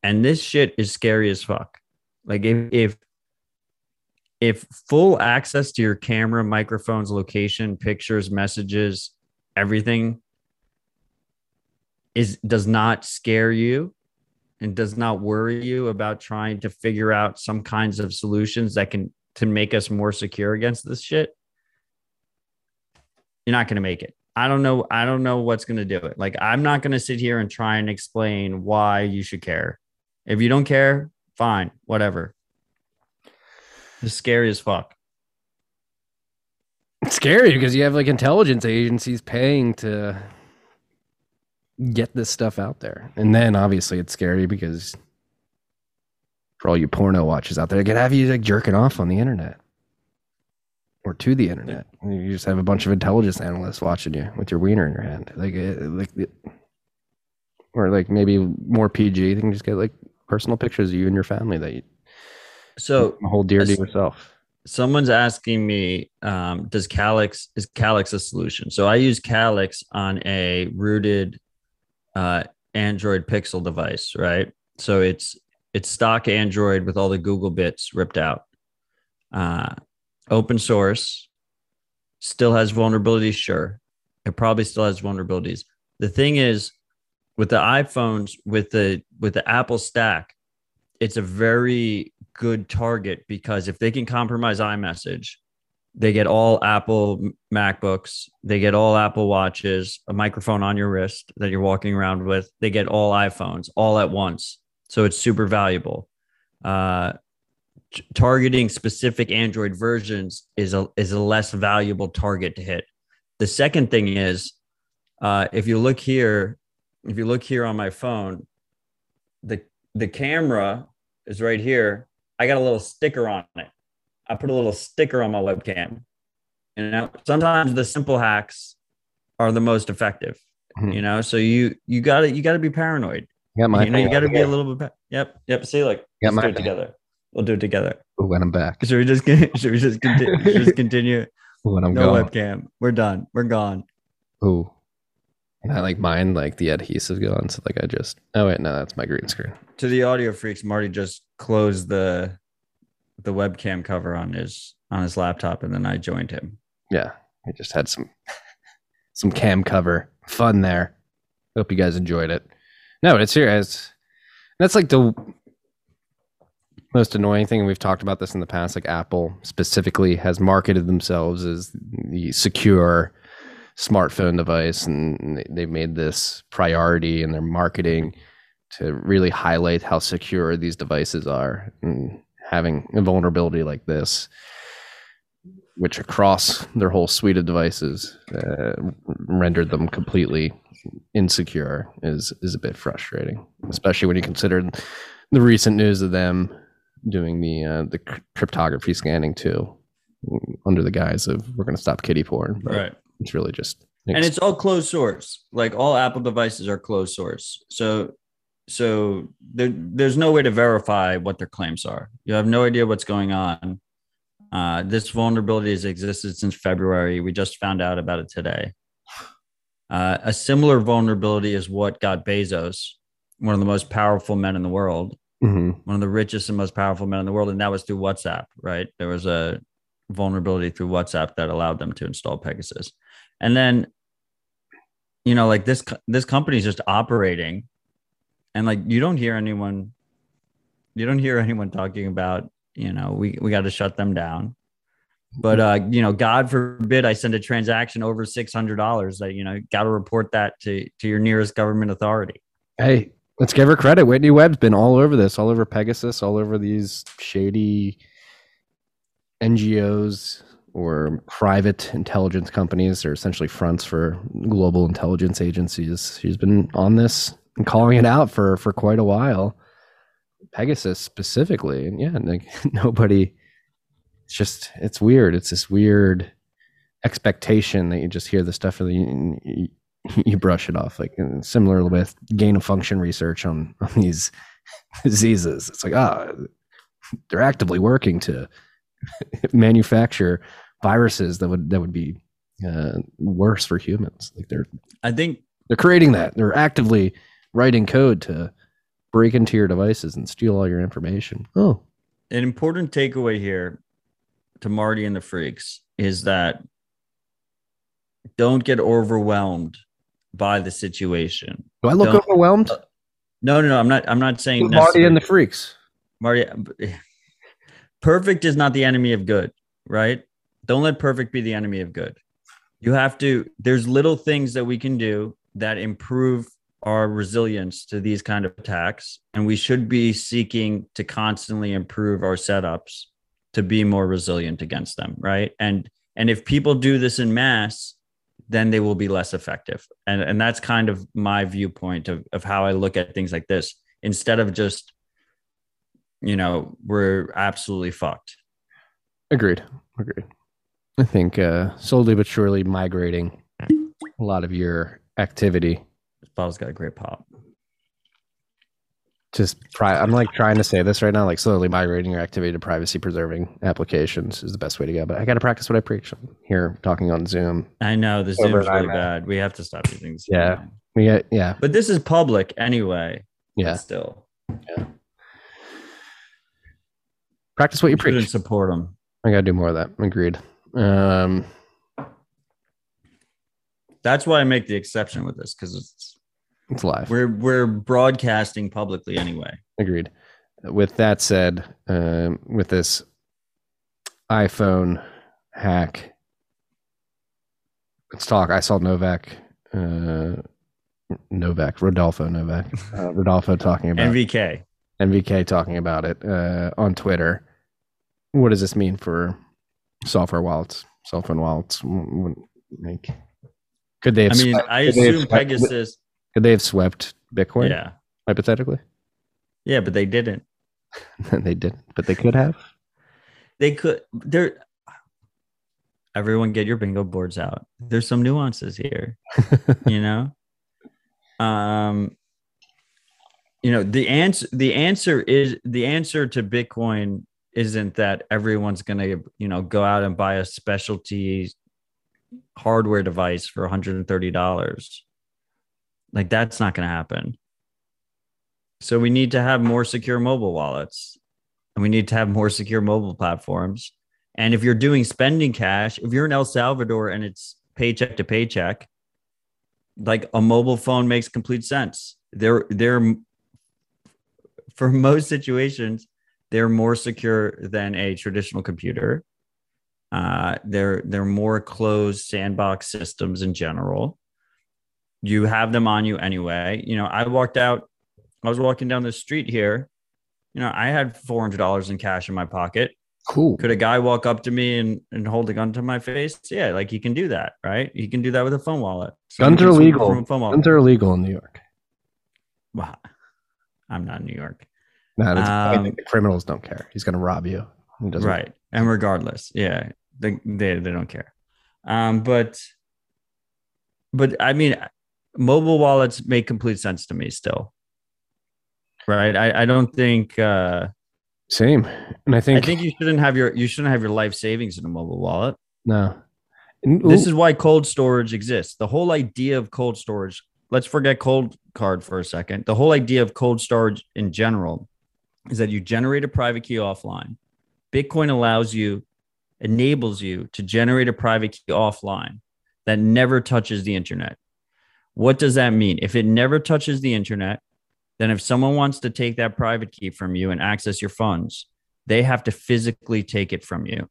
And this shit is scary as fuck. Like if full access to your camera, microphones, location, pictures, messages, everything does not scare you and does not worry you about trying to figure out some kinds of solutions that can to make us more secure against this shit, you're not going to make it. I don't know what's going to do it. Like, I'm not going to sit here and try and explain why you should care. If you don't care, fine, whatever. It's scary as fuck. It's scary because you have like intelligence agencies paying to get this stuff out there. And then obviously it's scary because for all you porno watchers out there, they could have you like jerking off on the internet or to the internet. You just have a bunch of intelligence analysts watching you with your wiener in your hand, or maybe more PG. They can just get like personal pictures of you and your family that you so hold dear to yourself. Someone's asking me, is Calyx a solution? So I use Calyx on a rooted Android Pixel device, right? So it's stock Android with all the Google bits ripped out. Open source, still has vulnerabilities, sure. It probably still has vulnerabilities. The thing is, with the iPhones, with the Apple stack, it's a very good target because if they can compromise iMessage, they get all Apple MacBooks, they get all Apple watches, a microphone on your wrist that you're walking around with, they get all iPhones all at once. So it's super valuable. Targeting specific Android versions is a less valuable target to hit. The second thing is, if you look here on my phone, the camera is right here, I got a little sticker on it. I put a little sticker on my webcam. You know, sometimes the simple hacks are the most effective. Mm-hmm. You know, so you gotta be paranoid. Yeah, my you gotta be a little bit. Yep. See, like, let's do it together. We'll do it together. When I'm back, should we just continue? When I'm gone. Webcam, we're done. We're gone. Ooh, and I like mine. Like the adhesive gone. So like I just. Oh wait, no, that's my green screen. To the audio freaks, Marty just closed the webcam cover on his laptop, and then I joined him. Yeah, I just had some cam cover fun there. Hope you guys enjoyed it. No, it's serious. That's like the most annoying thing. We've talked about this in the past. Like Apple specifically has marketed themselves as the secure smartphone device, and they've made this priority in their marketing to really highlight how secure these devices are. And having a vulnerability like this, which across their whole suite of devices rendered them completely insecure, is a bit frustrating, especially when you consider the recent news of them doing the cryptography scanning too, under the guise of we're going to stop kiddie porn. Right. It's really just, and it's all closed source. Like all Apple devices are closed source. So there's no way to verify what their claims are. You have no idea what's going on. This vulnerability has existed since February. We just found out about it today. A similar vulnerability is what got Bezos, one of the most powerful men in the world, mm-hmm. one of the richest and most powerful men in the world. And that was through WhatsApp, right? There was a vulnerability through WhatsApp that allowed them to install Pegasus. And then, you know, like this company is just operating, and like, you don't hear anyone talking about, you know, we got to shut them down. But, you know, God forbid I send a transaction over $600 that, you know, got to report that to your nearest government authority. Hey, let's give her credit. Whitney Webb's been all over this, all over Pegasus, all over these shady NGOs or private intelligence companies. They're essentially fronts for global intelligence agencies. She's been on this and calling it out for quite a while. Pegasus specifically. And yeah, like nobody... It's just, it's weird. It's this weird expectation that you just hear the stuff and you brush it off. Like similar with gain of function research on these diseases. It's like, they're actively working to manufacture viruses that would be worse for humans. Like I think they're creating that. They're actively writing code to break into your devices and steal all your information. Oh, an important takeaway here to Marty and the freaks is that don't get overwhelmed by the situation. Do I look overwhelmed? No, I'm not saying Marty and the freaks. Marty, perfect is not the enemy of good, right? Don't let perfect be the enemy of good. There's little things that we can do that improve our resilience to these kind of attacks. And we should be seeking to constantly improve our setups to be more resilient against them, right? And if people do this in mass, then they will be less effective. And that's kind of my viewpoint of how I look at things like this, instead of just, you know, we're absolutely fucked. Agreed. I think slowly but surely migrating a lot of your activity. This bottle's got a great pop. I'm like trying to say this right now, like slowly migrating your activity to privacy preserving applications is the best way to go. But I got to practice what I preach. I'm here talking on Zoom. I know the Zoom is really bad. We have to stop using Zoom. Yeah. Yeah. But this is public anyway. Yeah. Still. Yeah. Practice what you preach and support them. I got to do more of that. Agreed. That's why I make the exception with this, because it's live. We're broadcasting publicly anyway. Agreed. With that said, with this iPhone hack, let's talk. I saw Rodolfo talking about NVK talking about it on Twitter. What does this mean for software wallets, cell phone wallets? Like, could they? Could they have swept Bitcoin? Yeah, hypothetically. Yeah, but they didn't. They didn't, but they could have. They could. Everyone get your bingo boards out. There's some nuances here, you know? You know, the answer to Bitcoin isn't that everyone's going to, you know, go out and buy a specialty hardware device for $130. Like, that's not going to happen. So we need to have more secure mobile wallets, and we need to have more secure mobile platforms. And if you're doing spending cash, if you're in El Salvador and it's paycheck to paycheck, like, a mobile phone makes complete sense. They're for most situations, they're more secure than a traditional computer. They're more closed sandbox systems in general. You have them on you anyway. You know, I was walking down the street here. You know, I had $400 in cash in my pocket. Cool. Could a guy walk up to me and hold a gun to my face? Yeah, like, he can do that, right? He can do that with a phone wallet. Guns are legal. Guns are illegal in New York. Wow. I'm not in New York. No, the criminals don't care. He's going to rob you. Right. And regardless, yeah, they don't care. But I mean, mobile wallets make complete sense to me still. Right. I don't think. Same. And I think you shouldn't have your life savings in a mobile wallet. No. This is why cold storage exists. The whole idea of cold storage, let's forget Cold Card for a second. The whole idea of cold storage in general is that you generate a private key offline. Bitcoin enables you to generate a private key offline that never touches the internet. What does that mean? If it never touches the internet, then if someone wants to take that private key from you and access your funds, they have to physically take it from you.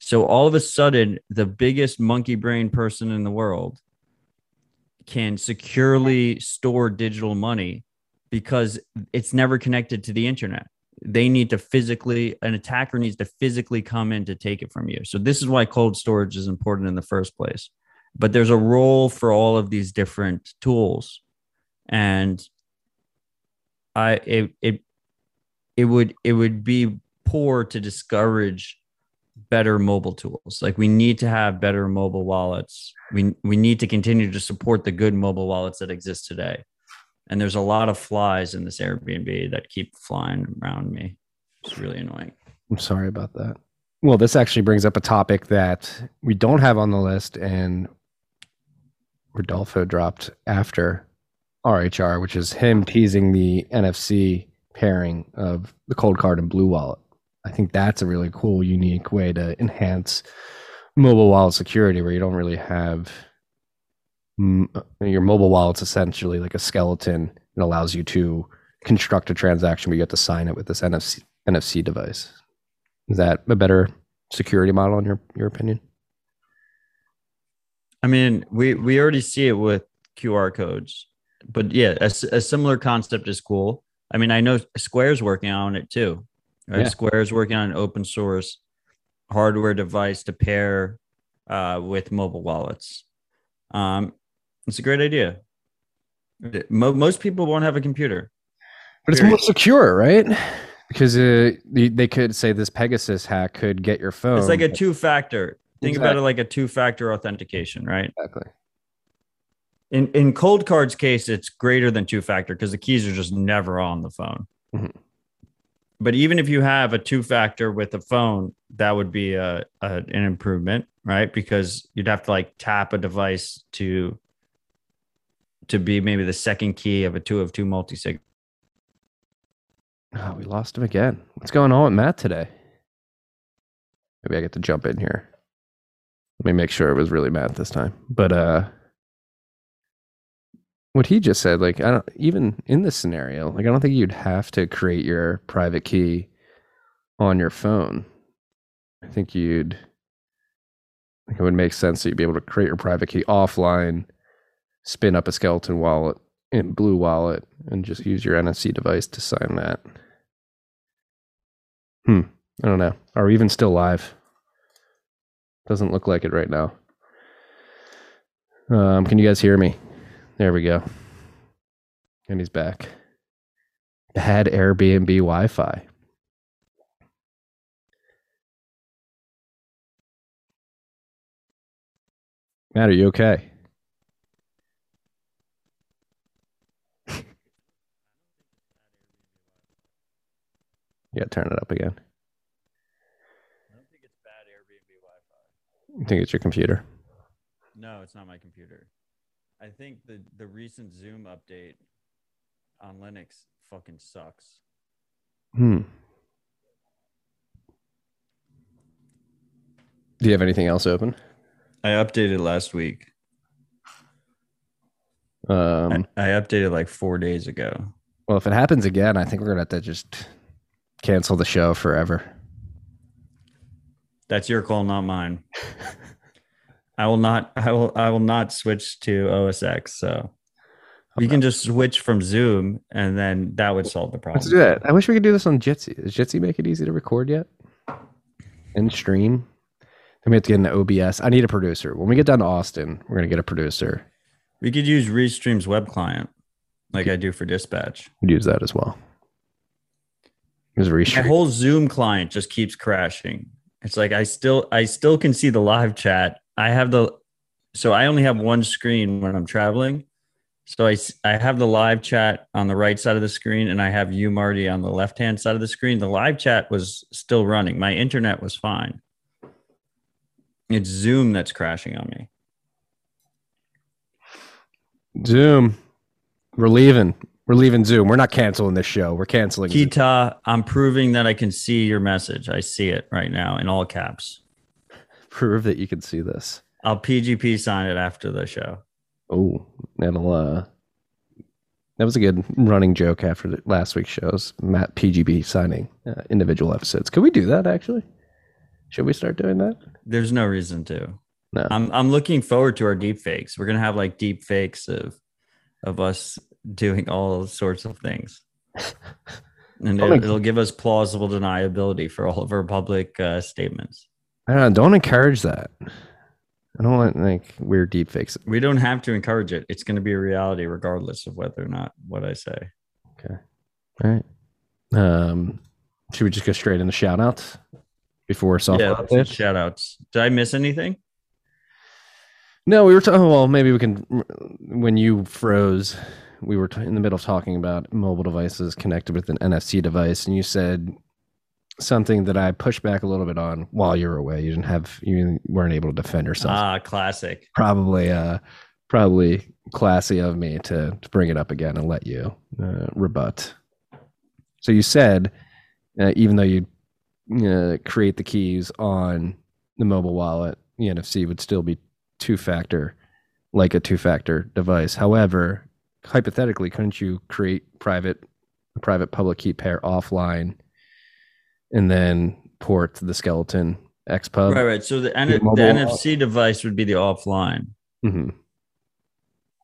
So all of a sudden, the biggest monkey brain person in the world can securely store digital money because it's never connected to the internet. They need to physically, an attacker needs to physically come in to take it from you. So this is why cold storage is important in the first place. But there's a role for all of these different tools. And it would be poor to discourage better mobile tools. Like, we need to have better mobile wallets. We need to continue to support the good mobile wallets that exist today. And there's a lot of flies in this Airbnb that keep flying around me. It's really annoying. I'm sorry about that. Well, this actually brings up a topic that we don't have on the list, and Rodolfo dropped after RHR, which is him teasing the NFC pairing of the Cold Card and Blue Wallet. I think that's a really cool, unique way to enhance mobile wallet security, where you don't really have your mobile wallet's essentially like a skeleton. It allows you to construct a transaction, but you have to sign it with this NFC device. Is that a better security model in your opinion? I mean, we already see it with QR codes. But yeah, a similar concept is cool. I mean, I know Square's working on it too. Right? Yeah. Square's working on an open source hardware device to pair with mobile wallets. It's a great idea. Most people won't have a computer. But period. It's more secure, right? Because they could say this Pegasus hack could get your phone. It's like a two-factor. Think exactly. About it like a two-factor authentication, right? Exactly. In Cold Card's case, it's greater than two-factor because the keys are just never on the phone. Mm-hmm. But even if you have a two-factor with a phone, that would be an improvement, right? Because you'd have to like tap a device to be maybe the second key of a 2 of 2 multisig. Oh, we lost him again. What's going on with Matt today? Maybe I get to jump in here. Let me make sure it was really Matt this time. But what he just said, like, I don't, even in this scenario, like, I don't think you'd have to create your private key on your phone. I think it would make sense that you'd be able to create your private key offline, spin up a skeleton wallet in Blue Wallet, and just use your NFC device to sign that. I don't know. Are we even still live? Doesn't look like it right now. Can you guys hear me? There we go. And he's back. Bad Airbnb Wi-Fi. Matt, are you okay? Yeah, turn it up again. I don't think it's bad Airbnb Wi-Fi. You think it's your computer? No, it's not my computer. I think the recent Zoom update on Linux fucking sucks. Do you have anything else open? I updated last week. I updated like 4 days ago. Well, if it happens again, I think we're going to have to just cancel the show forever. That's your call, not mine. I will not switch to OS X. So we can just switch from Zoom, and then that would solve the problem. Let's do that. I wish we could do this on Jitsi. Does Jitsi make it easy to record yet? And stream? Then we have to get an OBS. I need a producer. When we get down to Austin, we're going to get a producer. We could use Restream's web client, like I do for Dispatch. We'd use that as well. My whole Zoom client just keeps crashing. It's like I still can see the live chat. I only have one screen when I'm traveling. So I have the live chat on the right side of the screen, and I have you, Marty, on the left-hand side of the screen. The live chat was still running. My internet was fine. It's Zoom that's crashing on me. Zoom. We're leaving. We're leaving Zoom. We're not canceling this show. We're canceling Kita, Zoom. I'm proving that I can see your message. I see it right now in all caps. Prove that you can see this. I'll PGP sign it after the show. Oh, that was a good running joke after last week's shows. Matt PGP signing individual episodes. Could we do that, actually? Should we start doing that? There's no reason to. No. I'm looking forward to our deep fakes. We're gonna have like deep fakes of us doing all sorts of things, and it'll give us plausible deniability for all of our public statements. Don't encourage that. I don't want like weird deep fakes. We don't have to encourage it. It's going to be a reality, regardless of whether or not what I say. Okay. All right. Should we just go straight into shout outs? Before software shout outs. Did I miss anything? No, we were talking. Well, maybe we can. When you froze, we were in the middle of talking about mobile devices connected with an NFC device, and you said something that I pushed back a little bit on while you were away. You weren't able to defend yourself. Ah, classic. Probably classy of me to bring it up again and let you rebut. So you said, even though you create the keys on the mobile wallet, the NFC would still be two-factor device. However, hypothetically, couldn't you create a private public key pair offline and then port the skeleton XPub? Right. So the NFC device would be the offline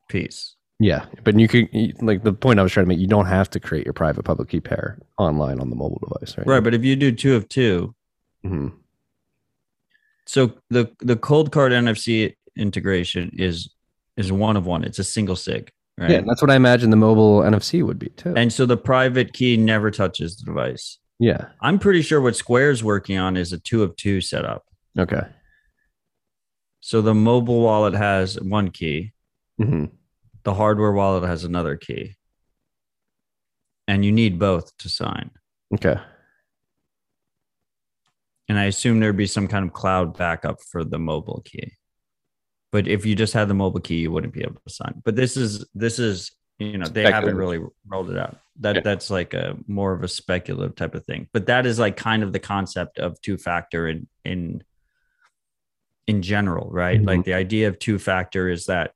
piece. Yeah, but you could, like, the point I was trying to make, you don't have to create your private public key pair online on the mobile device, right? Right, but if you do 2 of 2, so the cold card NFC integration is 1 of 1. It's a single sig, right? Yeah, that's what I imagine the mobile NFC would be too. And so the private key never touches the device. Yeah, I'm pretty sure what Square's working on is a 2 of 2 setup. Okay. So the mobile wallet has 1 key. The hardware wallet has another key, and you need both to sign. Okay. And I assume there'd be some kind of cloud backup for the mobile key, but if you just had the mobile key, you wouldn't be able to sign. But this is, they haven't really rolled it out. That's like a more of a speculative type of thing, but that is like kind of the concept of two-factor in general, right? Like the idea of two-factor is that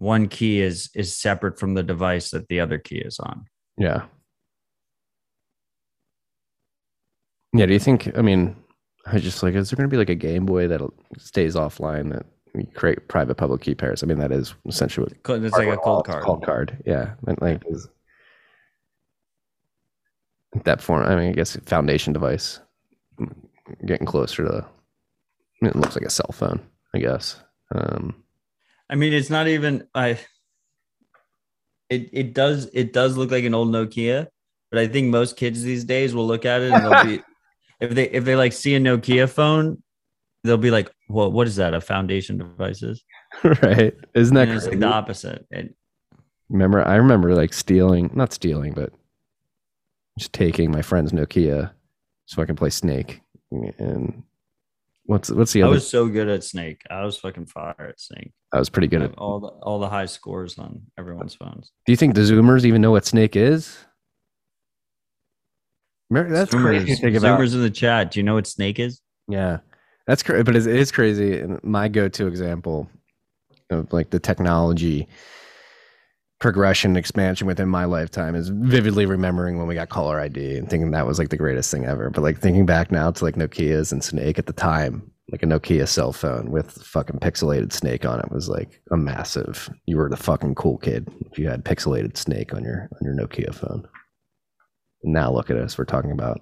1 key is separate from the device that the other key is on. Yeah. Yeah. Do you think? I mean, is there going to be like a Game Boy that stays offline that we create private public key pairs? I mean, that is essentially what it's like a cold card. Cold card. Yeah. And like that form. I mean, I guess foundation device. Getting closer to. It looks like a cell phone, I guess. I mean, it's not even. It does look like an old Nokia, but I think most kids these days will look at it and they'll be, if they like see a Nokia phone, they'll be like, "Well, what is that? A foundation devices?" Right? Isn't that crazy? It's like the opposite. I remember like not stealing, but just taking my friend's Nokia so I can play Snake. And what's the other? I was so good at Snake. I was fucking fire at Snake. I was pretty good at all the high scores on everyone's phones. Do you think the Zoomers even know what Snake is? That's crazy to think about. Zoomers in the chat, do you know what Snake is? Yeah, that's crazy. But it's crazy. And my go-to example of like the technology progression expansion within my lifetime is vividly remembering when we got caller ID and thinking that was like the greatest thing ever. But like thinking back now to like Nokia's and Snake at the time, like a Nokia cell phone with fucking pixelated Snake on it was like a massive, you were the fucking cool kid if you had pixelated Snake on your Nokia phone. And now look at us, we're talking about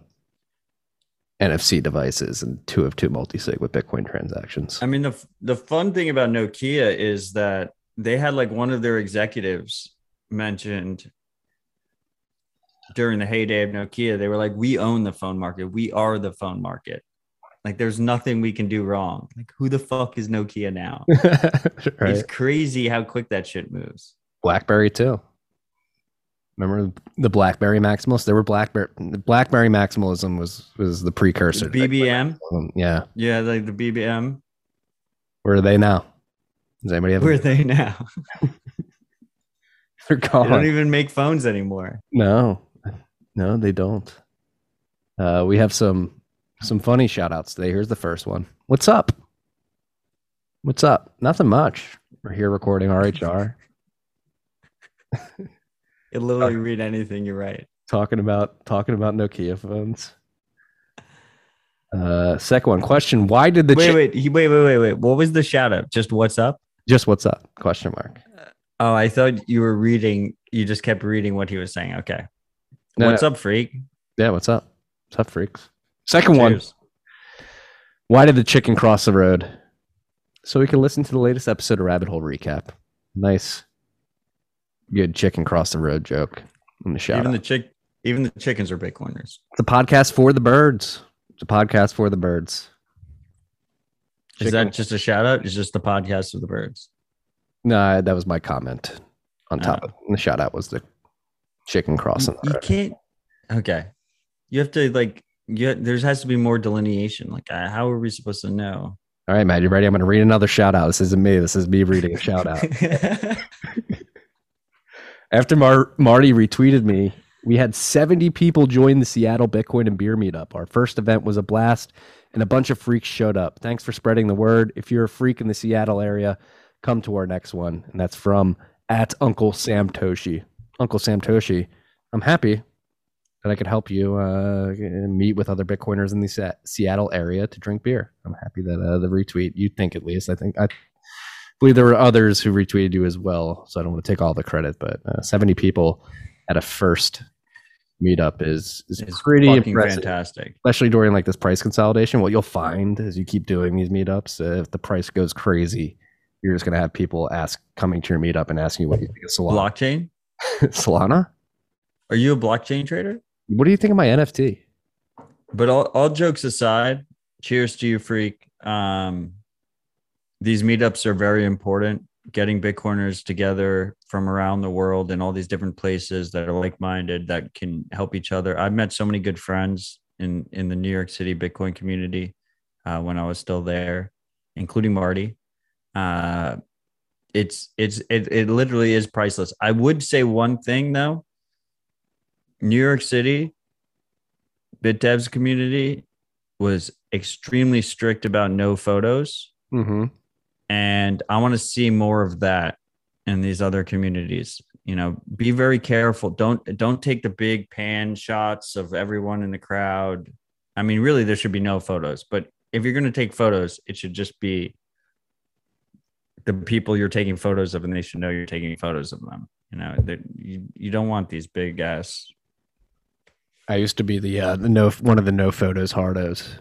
NFC devices and 2 of 2 multi-sig with Bitcoin transactions. I mean, the fun thing about Nokia is that they had like one of their executives mentioned during the heyday of Nokia. They were like, we own the phone market. We are the phone market. Like there's nothing we can do wrong. Like who the fuck is Nokia now? Right. It's crazy how quick that shit moves. BlackBerry too. Remember the BlackBerry Maximalists? There were BlackBerry Maximalism was the precursor. The BBM? Yeah. Yeah, like the BBM. Where are they now? Does anybody have? Where are they now? They're gone. They don't even make phones anymore. No, they don't. We have some funny shout outs today. Here's the first one. What's up? Nothing much. We're here recording RHR. It literally read anything. You're right. Talking about Nokia phones. Second one question. Why did the wait? What was the shout out? Just what's up? Just what's up? Question mark. Oh, I thought you were reading. You just kept reading what he was saying. Okay. No, what's up, freak? Yeah. What's up? What's up, freaks? Second Cheers. One. Why did the chicken cross the road? So we can listen to the latest episode of Rabbit Hole Recap. Nice. Good chicken cross the road joke in the shout. Even the chickens are Bitcoiners. It's a podcast for the birds. Chicken. Is that just a shout out? It's just the podcast of the birds. No, that was my comment on top of the shout out was the chicken crossing. You can't. Okay. You have to like, there has to be more delineation. Like how are we supposed to know? All right, Matt, you ready? I'm going to read another shout out. This isn't me. This is me reading a shout out. After Marty retweeted me, we had 70 people join the Seattle Bitcoin and Beer Meetup. Our first event was a blast, and a bunch of freaks showed up. Thanks for spreading the word. If you're a freak in the Seattle area, come to our next one. And that's from @UncleSamToshi. Uncle Sam Toshi, I'm happy that I could help you meet with other Bitcoiners in the Seattle area to drink beer. I'm happy that the retweet, you think at least, I believe there were others who retweeted you as well, so I don't want to take all the credit, but 70 people at a first meetup is pretty impressive. Fantastic. Especially during like this price consolidation. What you'll find as you keep doing these meetups, if the price goes crazy, you're just going to have people coming to your meetup and asking you what you think of Solana. Blockchain? Solana? Are you a blockchain trader? What do you think of my NFT? But all jokes aside, cheers to you, freak. These meetups are very important, getting Bitcoiners together from around the world and all these different places that are like-minded that can help each other. I've met so many good friends in the New York City Bitcoin community when I was still there, including Marty. It literally is priceless. I would say one thing though, New York City BitDevs community was extremely strict about no photos. Mm-hmm. And I want to see more of that in these other communities. You know, be very careful. Don't take the big pan shots of everyone in the crowd. I mean, really, there should be no photos. But if you're going to take photos, it should just be the people you're taking photos of, and they should know you're taking photos of them. You know, you don't want these big ass. I used to be one of the no photos hardos.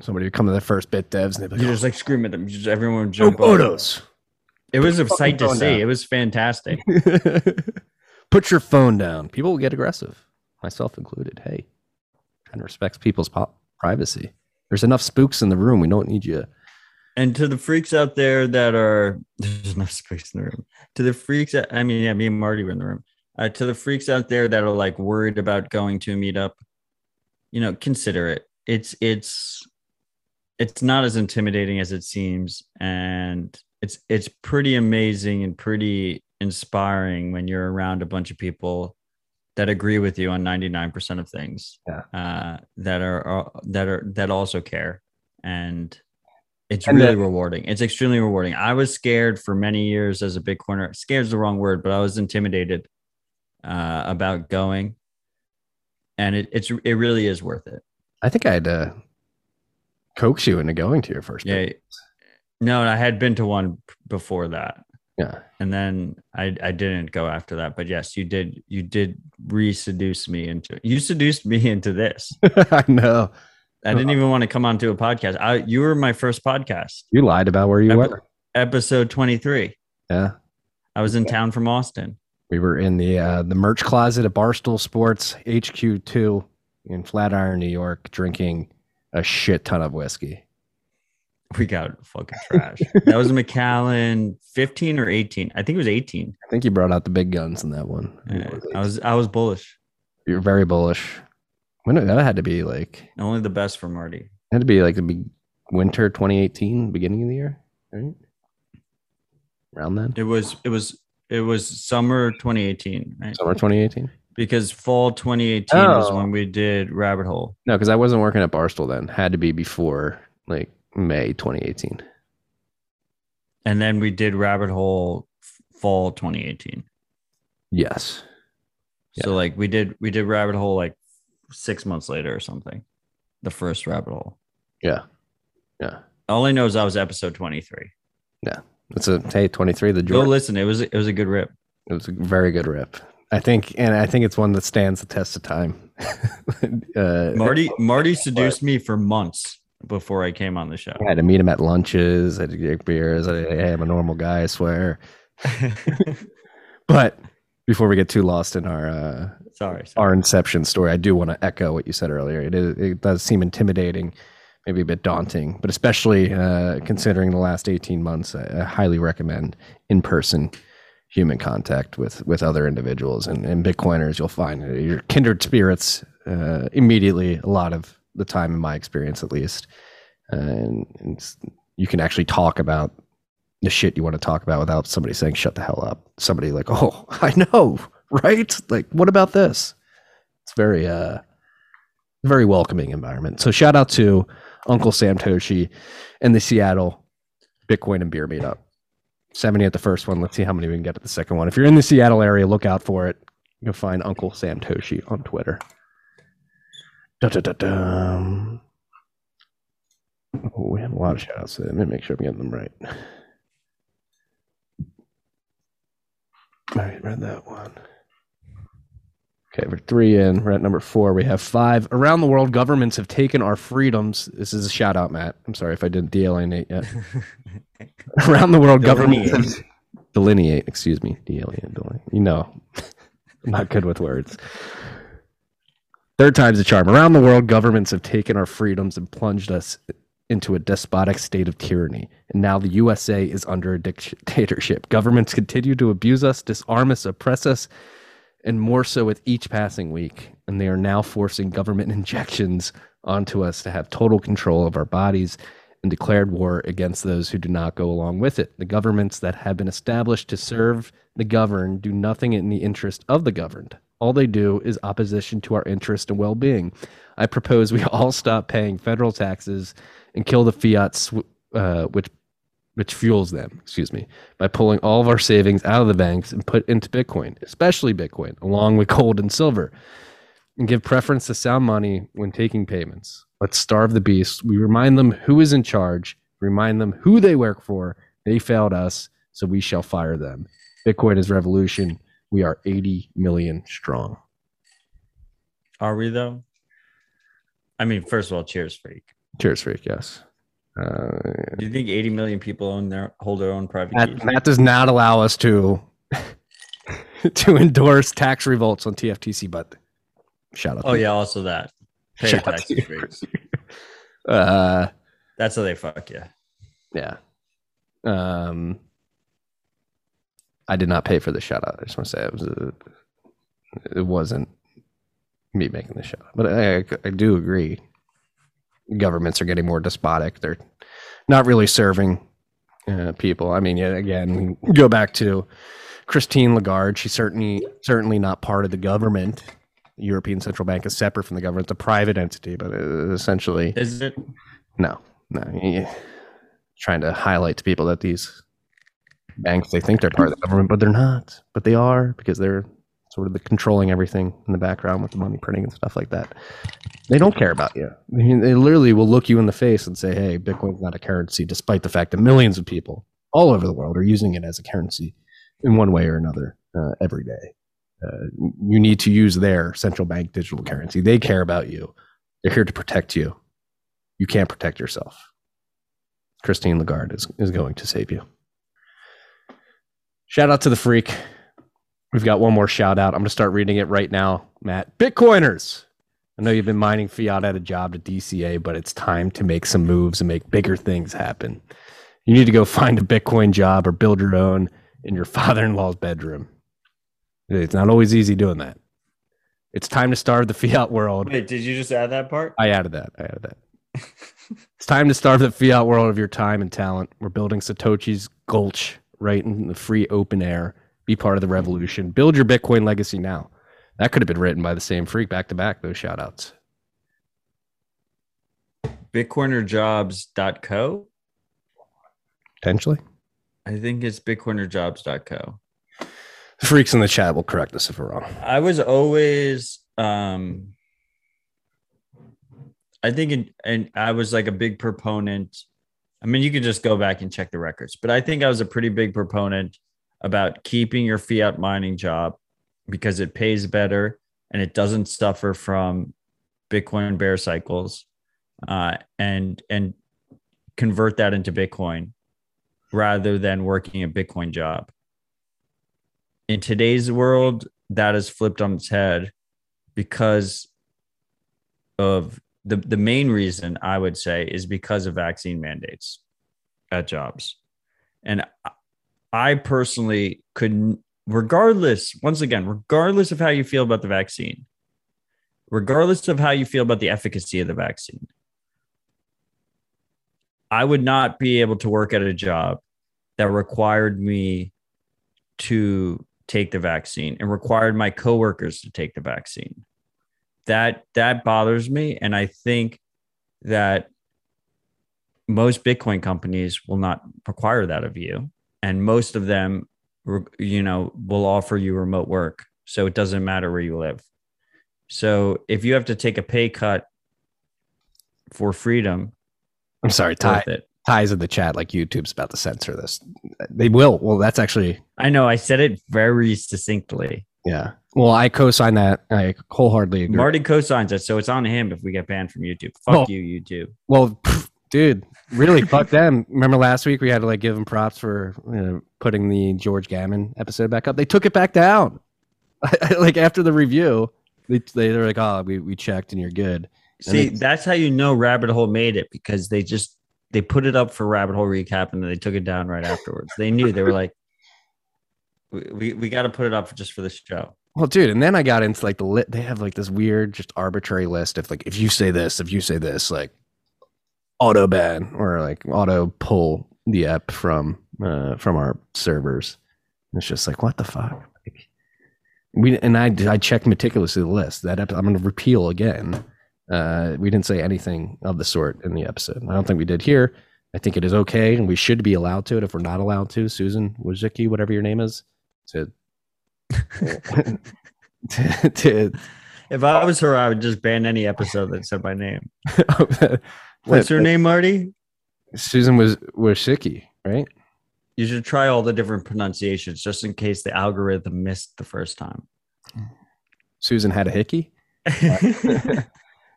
Somebody would come to the first bit devs and they'd be like, you just like scream at them. Just everyone would jump. No photos. It was a sight to see. It was fantastic. Put your phone down. People will get aggressive, myself included. Hey, kind of respects people's privacy. There's enough spooks in the room. We don't need you And to the freaks out there that are, there's no space in the room. To the freaks, I mean, yeah, me and Marty were in the room. To the freaks out there that are like worried about going to a meetup, you know, consider it. It's not as intimidating as it seems, and it's pretty amazing and pretty inspiring when you're around a bunch of people that agree with you on 99% of things, that also care, and it's really rewarding. It's extremely rewarding. I was scared for many years as a Bitcoiner. Scared is the wrong word, but I was intimidated about going, and it really is worth it. I think I had to coax you into going to your first Bitcoin. No, I had been to one before that. Yeah. And then I didn't go after that. But yes, you did re-seduce me into it. You seduced me into this. I know. I didn't even want to come onto a podcast. You were my first podcast. You lied about where you were. Episode 23. Yeah. I was in town from Austin. We were in the merch closet at Barstool Sports HQ2 in Flatiron, New York, drinking a shit ton of whiskey. We got fucking trash. That was Macallan 15 or 18. I think it was 18. I think you brought out the big guns in that one. I was bullish. You were very bullish. That had to be like... Only the best for Marty. It had to be like the winter 2018, beginning of the year, right? Around then? It was summer 2018, right? Summer 2018? Because fall 2018 was when we did Rabbit Hole. No, because I wasn't working at Barstool then. Had to be before like May 2018. And then we did Rabbit Hole fall 2018. Yes. So yeah. Like we did Rabbit Hole like 6 months later or something, the first Rabbit Hole. Yeah. All I know is I was episode 23. Yeah, it's 23. The Jordan. Go listen. It was a good rip. It was a very good rip. I think it's one that stands the test of time. Marty seduced me for months before I came on the show. I had to meet him at lunches. I had to get beers. I am a normal guy, I swear. But before we get too lost in our our inception story, I do want to echo what you said earlier. It does seem intimidating, maybe a bit daunting, but especially considering the last 18 months, I highly recommend in-person human contact with other individuals and Bitcoiners. You'll find your kindred spirits immediately a lot of the time, in my experience at least. And you can actually talk about the shit you want to talk about without somebody saying, shut the hell up. Somebody like, oh, I know, right? Like, what about this? It's very, very welcoming environment. So shout out to Uncle Sam Toshi and the Seattle Bitcoin and Beer Meetup. 70 at the first one. Let's see how many we can get at the second one. If you're in the Seattle area, look out for it. You'll find Uncle Sam Toshi on Twitter. Da-da-da-dum. Oh, we had a lot of shout outs. Let me make sure I'm getting them right. All right, read that one. Okay, we're 3 in. We're at number 4. We have 5. Around the world, governments have taken our freedoms. This is a shout out, Matt. I'm sorry if I didn't delineate yet. Around the world, governments have... Delineate, excuse me. Delineate. You know, I'm not good with words. Third time's the charm. Around the world, governments have taken our freedoms and plunged us into a despotic state of tyranny. And now the USA is under a dictatorship. Governments continue to abuse us, disarm us, oppress us, and more so with each passing week. And they are now forcing government injections onto us to have total control of our bodies and declared war against those who do not go along with it. The governments that have been established to serve the governed do nothing in the interest of the governed. All they do is opposition to our interest and well-being. I propose we all stop paying federal taxes and kill the fiat, which fuels them, excuse me, by pulling all of our savings out of the banks and put into Bitcoin, especially Bitcoin, along with gold and silver, and give preference to sound money when taking payments. Let's starve the beast. We remind them who is in charge, remind them who they work for. They failed us, so we shall fire them. Bitcoin is revolution. We are 80 million strong. Are we, though? I mean, first of all, cheers, Freak. Cheers, Freak, yes. Do you think 80 million people hold their own private keys? Matt does not allow us to endorse tax revolts on TFTC, but shout out. Oh, yeah, also that. Pay taxes, Freaks. That's how they fuck you. Yeah. I did not pay for the shout out. I just want to say it was it wasn't me making the shout out, but I do agree. Governments are getting more despotic. They're not really serving people. I mean, again, we go back to Christine Lagarde. She's certainly not part of the government. The European Central Bank is separate from the government. It's a private entity, but essentially, is it? No. Yeah. Trying to highlight to people that these banks, they think they're part of the government, but they're not. But they are, because they're sort of the controlling everything in the background with the money printing and stuff like that. They don't care about you. I mean, they literally will look you in the face and say, hey, Bitcoin's not a currency, despite the fact that millions of people all over the world are using it as a currency in one way or another every day. You need to use their central bank digital currency. They care about you. They're here to protect you. You can't protect yourself. Christine Lagarde is going to save you. Shout out to the freak. We've got one more shout out. I'm going to start reading it right now, Matt. Bitcoiners, I know you've been mining fiat at a job to DCA, but it's time to make some moves and make bigger things happen. You need to go find a Bitcoin job or build your own in your father-in-law's bedroom. It's not always easy doing that. It's time to starve the fiat world. Wait, did you just add that part? I added that. It's time to starve the fiat world of your time and talent. We're building Satoshi's Gulch right in the free open air. Be part of the revolution. Build your Bitcoin legacy now. That could have been written by the same freak back to back, those shout outs. Bitcoinerjobs.co? Potentially. I think it's bitcoinerjobs.co. The freaks in the chat will correct us if we're wrong. I was always, I think, and I was like a big proponent. I mean, you could just go back and check the records, but I think I was a pretty big proponent about keeping your fiat mining job because it pays better and it doesn't suffer from Bitcoin bear cycles, and convert that into Bitcoin rather than working a Bitcoin job. In today's world, that is flipped on its head because of the main reason I would say is because of vaccine mandates at jobs. And I personally couldn't, regardless of how you feel about the vaccine, regardless of how you feel about the efficacy of the vaccine, I would not be able to work at a job that required me to take the vaccine and required my coworkers to take the vaccine. That bothers me. And I think that most Bitcoin companies will not require that of you. And most of them, you know, will offer you remote work. So it doesn't matter where you live. So if you have to take a pay cut for freedom, I'm sorry, Ty's in the chat, like YouTube's about to censor this. They will. Well, that's actually. I know. I said it very succinctly. Yeah. Well, I co-sign that. I wholeheartedly agree. Marty co-signs it. So it's on him if we get banned from YouTube. Fuck you, YouTube. Well, dude, really, fuck them. Remember last week we had to like give them props for putting the George Gammon episode back up. They took it back down. Like after the review, they're like, oh, we checked and you're good. And see, that's how you know Rabbit Hole made it, because they put it up for Rabbit Hole Recap and then they took it down right afterwards. They knew. They were like, we got to put it up just for this show. Well, dude, and then I got into like they have like this weird, just arbitrary list of like, if you say this, like auto ban or like auto pull the app from our servers. And it's just like, what the fuck? Like, I checked meticulously the list. That I'm going to repeal again. We didn't say anything of the sort in the episode. I don't think we did here. I think it is okay, and we should be allowed to it. If we're not allowed to, Susan Wojcicki, whatever your name is, to if I was her, I would just ban any episode that said my name. What's her name, Marty? Susan Wojcicki, right? You should try all the different pronunciations just in case the algorithm missed the first time. Susan had a hickey?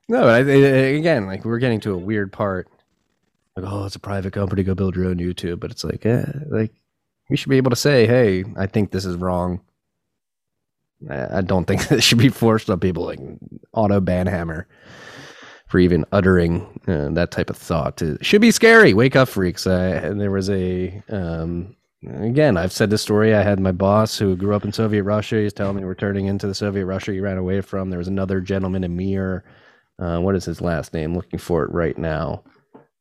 No, again, like we're getting to a weird part. Like, oh, it's a private company. Go build your own YouTube. But it's like, we should be able to say, hey, I think this is wrong. I don't think this should be forced on people. Like auto ban hammer. for even uttering that type of thought. It should be scary. Wake up, freaks. There was a, again, I've said this story. I had my boss who grew up in Soviet Russia. He's telling me we're turning into the Soviet Russia he ran away from. There was another gentleman, Amir. What is his last name? Looking for it right now.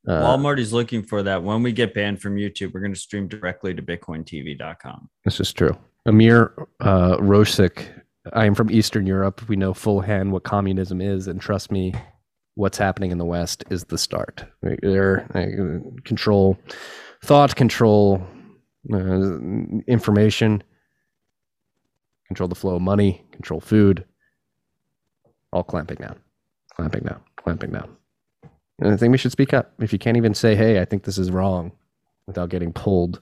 Walmart is looking for that. When we get banned from YouTube, we're going to stream directly to bitcointv.com. This is true. Amir Rosik. I am from Eastern Europe. We know full hand what communism is, and trust me, what's happening in the West is the start. They're control, thought control, information, control the flow of money, control food, all clamping down, clamping down, clamping down. And I think we should speak up. If you can't even say, hey, I think this is wrong, without getting pulled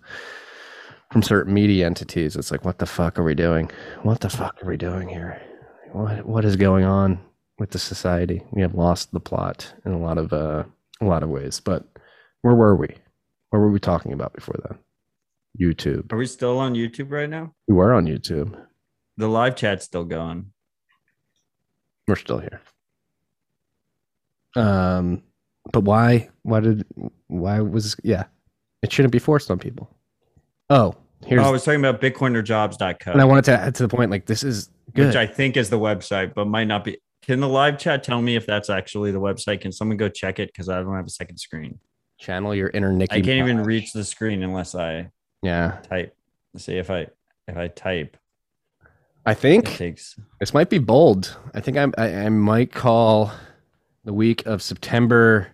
from certain media entities, it's like, what the fuck are we doing? What the fuck are we doing here? What is going on with the society? We have lost the plot in a lot of ways. But where were we? What were we talking about before that? YouTube. Are we still on YouTube right now? We were on YouTube. The live chat's still going. We're still here. But why? Why was it shouldn't be forced on people. Oh, I was talking about bitcoinerjobs.co. And I wanted to add to the point, like, this is good. Which I think is the website, but might not be. Can the live chat tell me if that's actually the website? Can someone go check it? Because I don't have a second screen. Channel your inner Nicki. I can't even reach the screen unless I type. Let's see if I type. I think this might be bold. I think I might call the week of September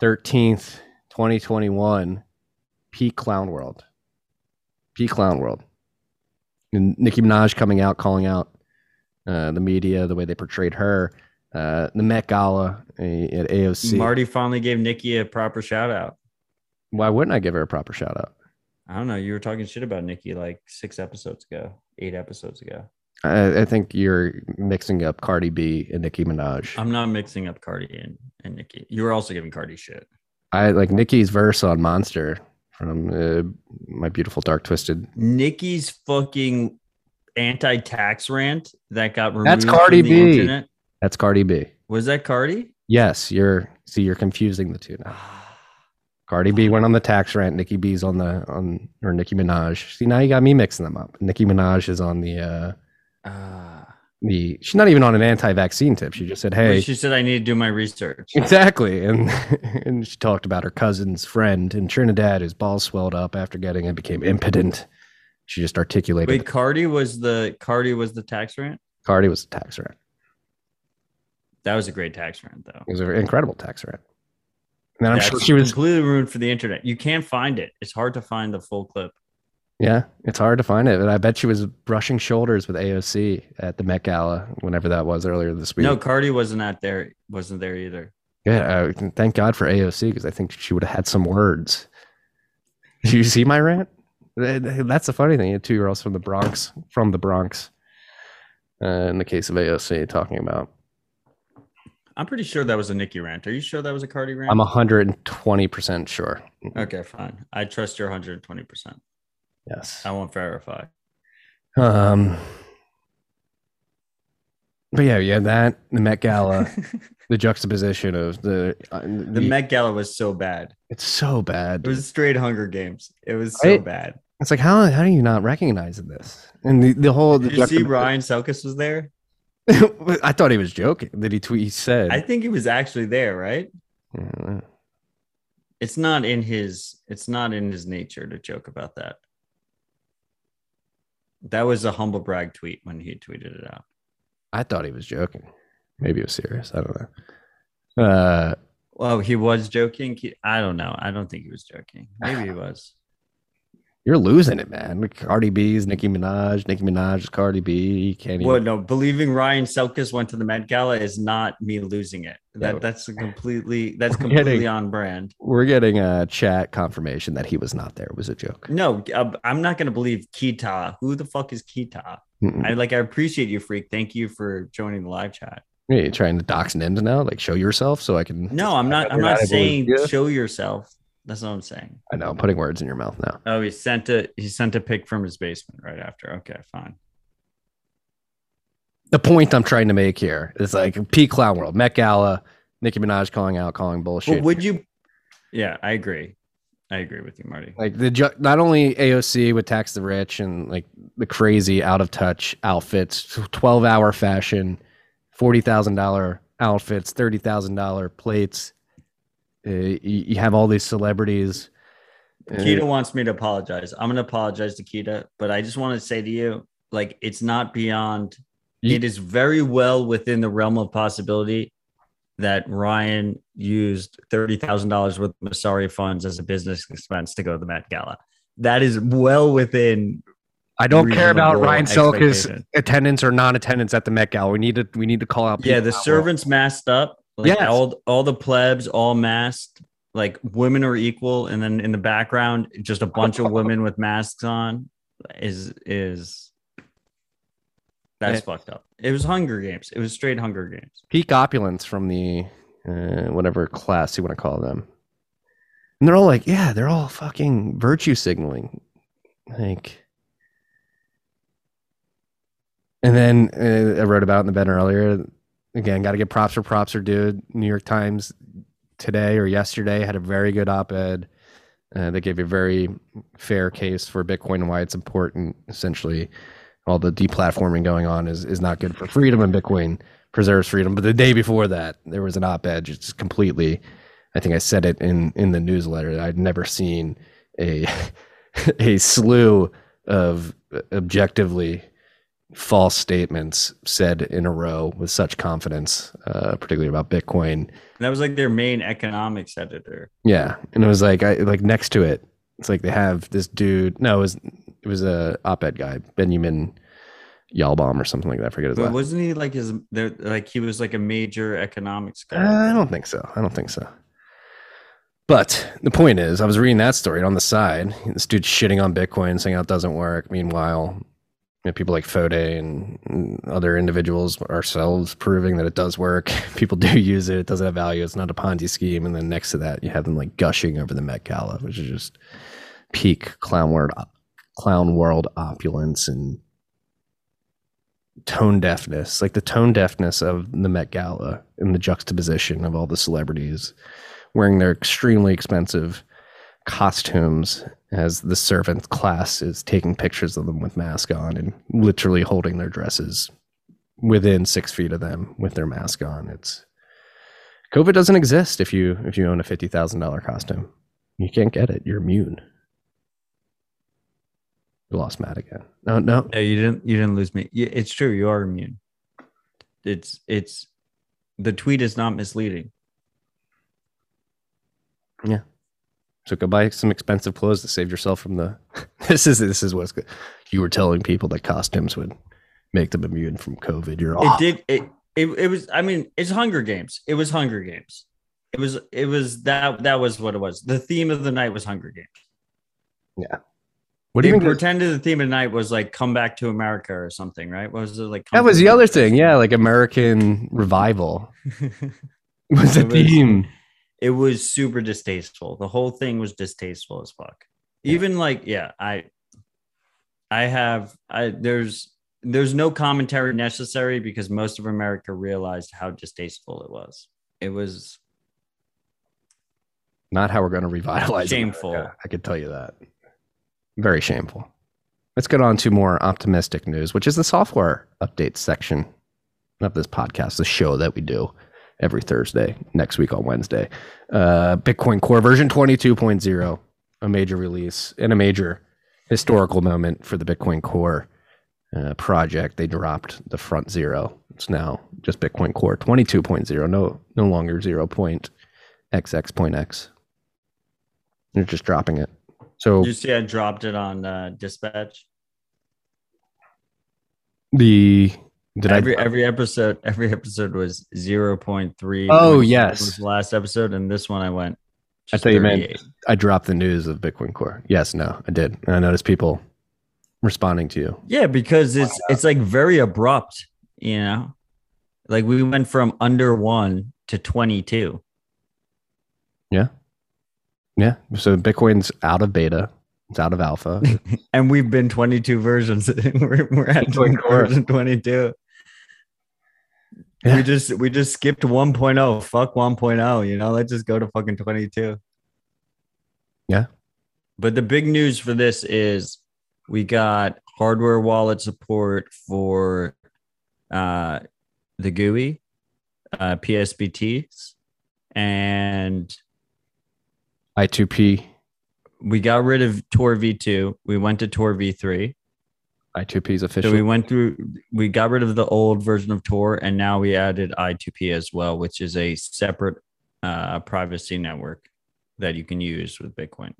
13th, 2021, peak clown world. P Clown World. And Nicki Minaj coming out, calling out the media, the way they portrayed her, the Met Gala at AOC. Marty finally gave Nicki a proper shout out. Why wouldn't I give her a proper shout out? I don't know. You were talking shit about Nicki like 8 episodes ago. I think you're mixing up Cardi B and Nicki Minaj. I'm not mixing up Cardi and Nicki. You were also giving Cardi shit. I like Nicki's verse on Monster. From My Beautiful Dark Twisted. Nicki's fucking anti-tax rant that got removed. That's Cardi B. Internet. That's Cardi B. Was that Cardi? Yes, you're confusing the two now. Cardi B went on the tax rant. Nicki B's on Nicki Minaj. See, now you got me mixing them up. Nicki Minaj is on the. She's not even on an anti-vaccine tip. She just said, "Hey." She said, "I need to do my research." Exactly, and she talked about her cousin's friend in Trinidad whose balls swelled up after getting and became impotent. She just articulated. Wait, Cardi was the tax rant. Cardi was the tax rant. That was a great tax rant, though. It was an incredible tax rant. And I'm sure she was completely ruined for the internet. You can't find it. It's hard to find the full clip. Yeah, it's hard to find it. And I bet she was brushing shoulders with AOC at the Met Gala, whenever that was, earlier this week. No, Cardi wasn't there either. Yeah, thank God for AOC, because I think she would have had some words. Did you see my rant? That's the funny thing. You had 2 girls from the Bronx, in the case of AOC, talking about. I'm pretty sure that was a Nicki rant. Are you sure that was a Cardi rant? I'm 120% sure. Okay, fine. I trust your 120%. Yes, I won't verify. But yeah, that the Met Gala, the juxtaposition of the Met Gala was so bad. It's so bad. It was straight Hunger Games. It was so bad. It's like how do you not recognize this? And the whole. Did you see Ryan Selkis was there? I thought he was joking. Did he tweet? He said, "I think he was actually there." Right? Yeah. It's not in his nature to joke about that. That was a humble brag tweet when he tweeted it out. I thought he was joking. Maybe he was serious. I don't know. Well, he was joking. I don't know. I don't think he was joking. Maybe he was. You're losing it, man. Cardi B's Nicki Minaj. Nicki Minaj is Cardi B. Can't even... Well, no. Believing Ryan Selkis went to the Met Gala is not me losing it. That's completely on brand. We're getting a chat confirmation that he was not there. It was a joke. No, I'm not going to believe Kita. Who the fuck is Kita? Mm-mm. I appreciate you, freak. Thank you for joining the live chat. Are you trying to dox names now? Like, show yourself so I can. No, I'm not. I'm not saying show yourself. That's what I'm saying. I know. I'm putting words in your mouth now. Oh, he sent a pic from his basement right after. Okay, fine. The point I'm trying to make here is like P Clown World, Met Gala, Nicki Minaj calling bullshit. Well, would you? Yeah, I agree. I agree with you, Marty. Like not only AOC would tax the rich and like the crazy out of touch outfits, 12-hour fashion, $40,000 outfits, $30,000 plates. You have all these celebrities. Kita wants me to apologize. I'm going to apologize to Kita, but I just want to say to you, like, it's not beyond. It is very well within the realm of possibility that Ryan used $30,000 worth of Messari funds as a business expense to go to the Met Gala. That is well within. I don't care about Ryan Selka's attendance or non-attendance at the Met Gala. We need to call out. Yeah, the servants masked up. Like, yes. All the plebs all masked. Like, women are equal, and then in the background, just a bunch of women with masks on. That's fucked up. It was Hunger Games. It was straight Hunger Games. Peak opulence from the whatever class you want to call them. And they're all like, yeah, they're all fucking virtue signaling. Like, and then I wrote about in the bed earlier. Again, got to get props for dude. New York Times today or yesterday had a very good op-ed that gave a very fair case for Bitcoin and why it's important. Essentially, all the deplatforming going on is not good for freedom, and Bitcoin preserves freedom. But the day before that, there was an op-ed just completely. I think I said it in the newsletter. I'd never seen a slew of objectively false statements said in a row with such confidence, particularly about Bitcoin. And that was like their main economics editor. Yeah, and it was like next to it. It's like they have this dude. No, it was a op-ed guy, Benjamin Yalbaum or something like that. I forget his name. Wasn't he like he was like a major economics guy? I don't think so. But the point is, I was reading that story on the side. This dude's shitting on Bitcoin, saying how it doesn't work. Meanwhile, people like Fodé and other individuals, ourselves, proving that it does work. People do use it. It doesn't have value. It's not a Ponzi scheme. And then next to that, you have them like gushing over the Met Gala, which is just peak clown world opulence and tone deafness. Like the tone deafness of the Met Gala and the juxtaposition of all the celebrities wearing their extremely expensive costumes as the servant class is taking pictures of them with masks on and literally holding their dresses within 6 feet of them with their mask on. It's COVID doesn't exist if you own a $50,000 costume. You can't get it. You're immune. You lost Matt again. No, you didn't lose me. It's true. You are immune. It's the tweet is not misleading. Yeah. So go buy some expensive clothes to save yourself from the. This is what's good. You were telling people that costumes would make them immune from COVID. You're off. It was. I mean, it's Hunger Games. It was Hunger Games. It was that. That was what it was. The theme of the night was Hunger Games. Yeah. What do you pretended the theme of the night was like "Come Back to America" or something, right? What was it like? That was the other thing. Yeah, like American revival was the theme. It was super distasteful. The whole thing was distasteful as fuck. Yeah. Even like, yeah, there's no commentary necessary because most of America realized how distasteful it was. It was not how we're going to revitalize. Shameful. America, I could tell you that. Very shameful. Let's get on to more optimistic news, which is the software update section of this podcast, the show that we do every Thursday, next week on Wednesday. Bitcoin Core version 22.0, a major release and a major historical moment for the Bitcoin Core project. They dropped the front zero. It's now just Bitcoin Core 22.0, no longer 0.xx.x. They're just dropping it. So you see, I dropped it on Dispatch. Every episode was 0.3. Oh yes, was the last episode, and this one I went. I thought you meant I dropped the news of Bitcoin Core. Yes, no, I did, and I noticed people responding to you. Yeah, because it's like very abrupt, you know. Like we went from under 1 to 22. Yeah. So Bitcoin's out of beta. It's out of alpha, and we've been 22 versions. We're at Bitcoin Core version 22. We just skipped 1.0. Fuck 1.0. You know, let's just go to fucking 22. Yeah. But the big news for this is we got hardware wallet support for the GUI, PSBTs, and I2P. We got rid of Tor V2. We went to Tor V3. I2P is official. So we got rid of the old version of Tor, and now we added I2P as well, which is a separate privacy network that you can use with Bitcoin.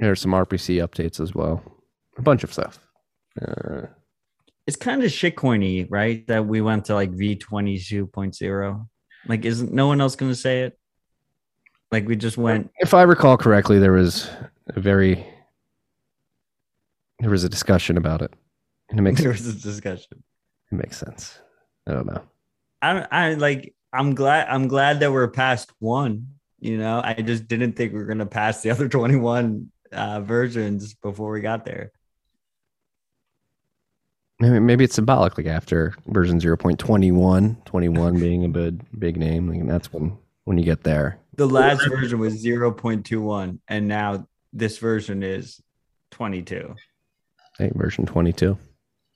There are some RPC updates as well. A bunch of stuff. It's kind of shitcoiny, right? That we went to like V22.0. Like, isn't no one else going to say it? Like, we just went. If I recall correctly, there was a discussion about it. And it makes sense. There was a discussion. It makes sense. I don't know. I'm glad that we're past one. You know, I just didn't think we were going to pass the other 21 versions before we got there. Maybe it's symbolic, like after version 0.21, 21 being a big name, and that's when you get there. The last version was 0.21, and now this version is 22. Hey, version 22.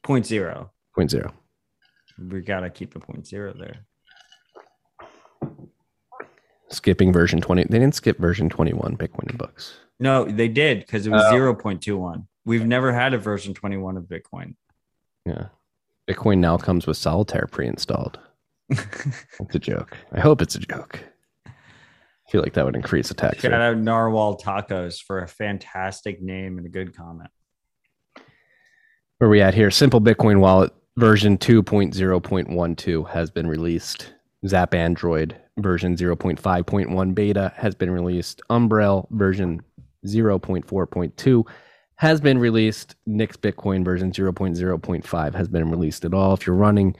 0.0. 0.0. We got to keep a 0.0 there. Skipping version 20. They didn't skip version 21, Bitcoin in books. No, they did, because it was 0.21. We've never had a version 21 of Bitcoin. Yeah. Bitcoin now comes with Solitaire pre-installed. It's a joke. I hope it's a joke. I feel like that would increase the tax. Shout out Narwhal Tacos for a fantastic name and a good comment. Where are we at here? Simple Bitcoin Wallet version 2.0.12 has been released. Zap Android version 0.5.1 beta has been released. Umbrel version 0.4.2 has been released. Nix Bitcoin version 0.0.5 has been released at all. If you're running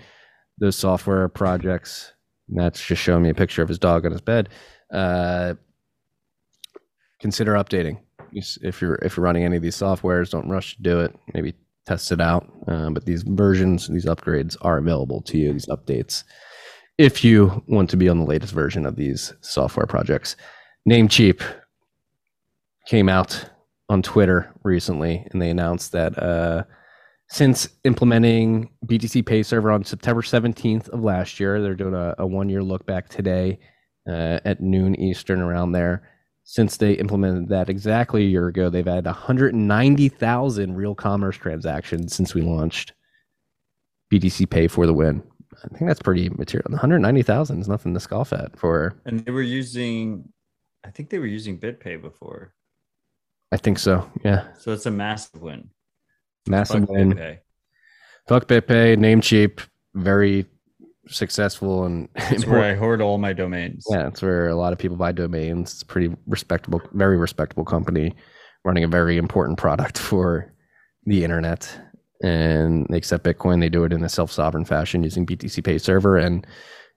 those software projects, Matt's just showing me a picture of his dog on his bed. Consider updating. If you're running any of these softwares, don't rush to do it. Maybe test it out. But these versions, these upgrades are available to you, these updates, if you want to be on the latest version of these software projects. Namecheap came out on Twitter recently, and they announced that since implementing BTC Pay Server on September 17th of last year, they're doing a one-year look back today. At noon Eastern, around there. Since they implemented that exactly a year ago, they've added 190,000 real commerce transactions since we launched BTC Pay for the win. I think that's pretty material. 190,000 is nothing to scoff at for. And they were using, I think they were using BitPay before. I think so, yeah. So it's a massive win. Massive Fuck win. BitPay. Fuck BitPay, Namecheap, very successful, and that's where I hoard all my domains. Yeah, that's where a lot of people buy domains. It's a pretty respectable, very respectable company running a very important product for the internet, and they accept Bitcoin. They do it in a self-sovereign fashion using BTC Pay Server, and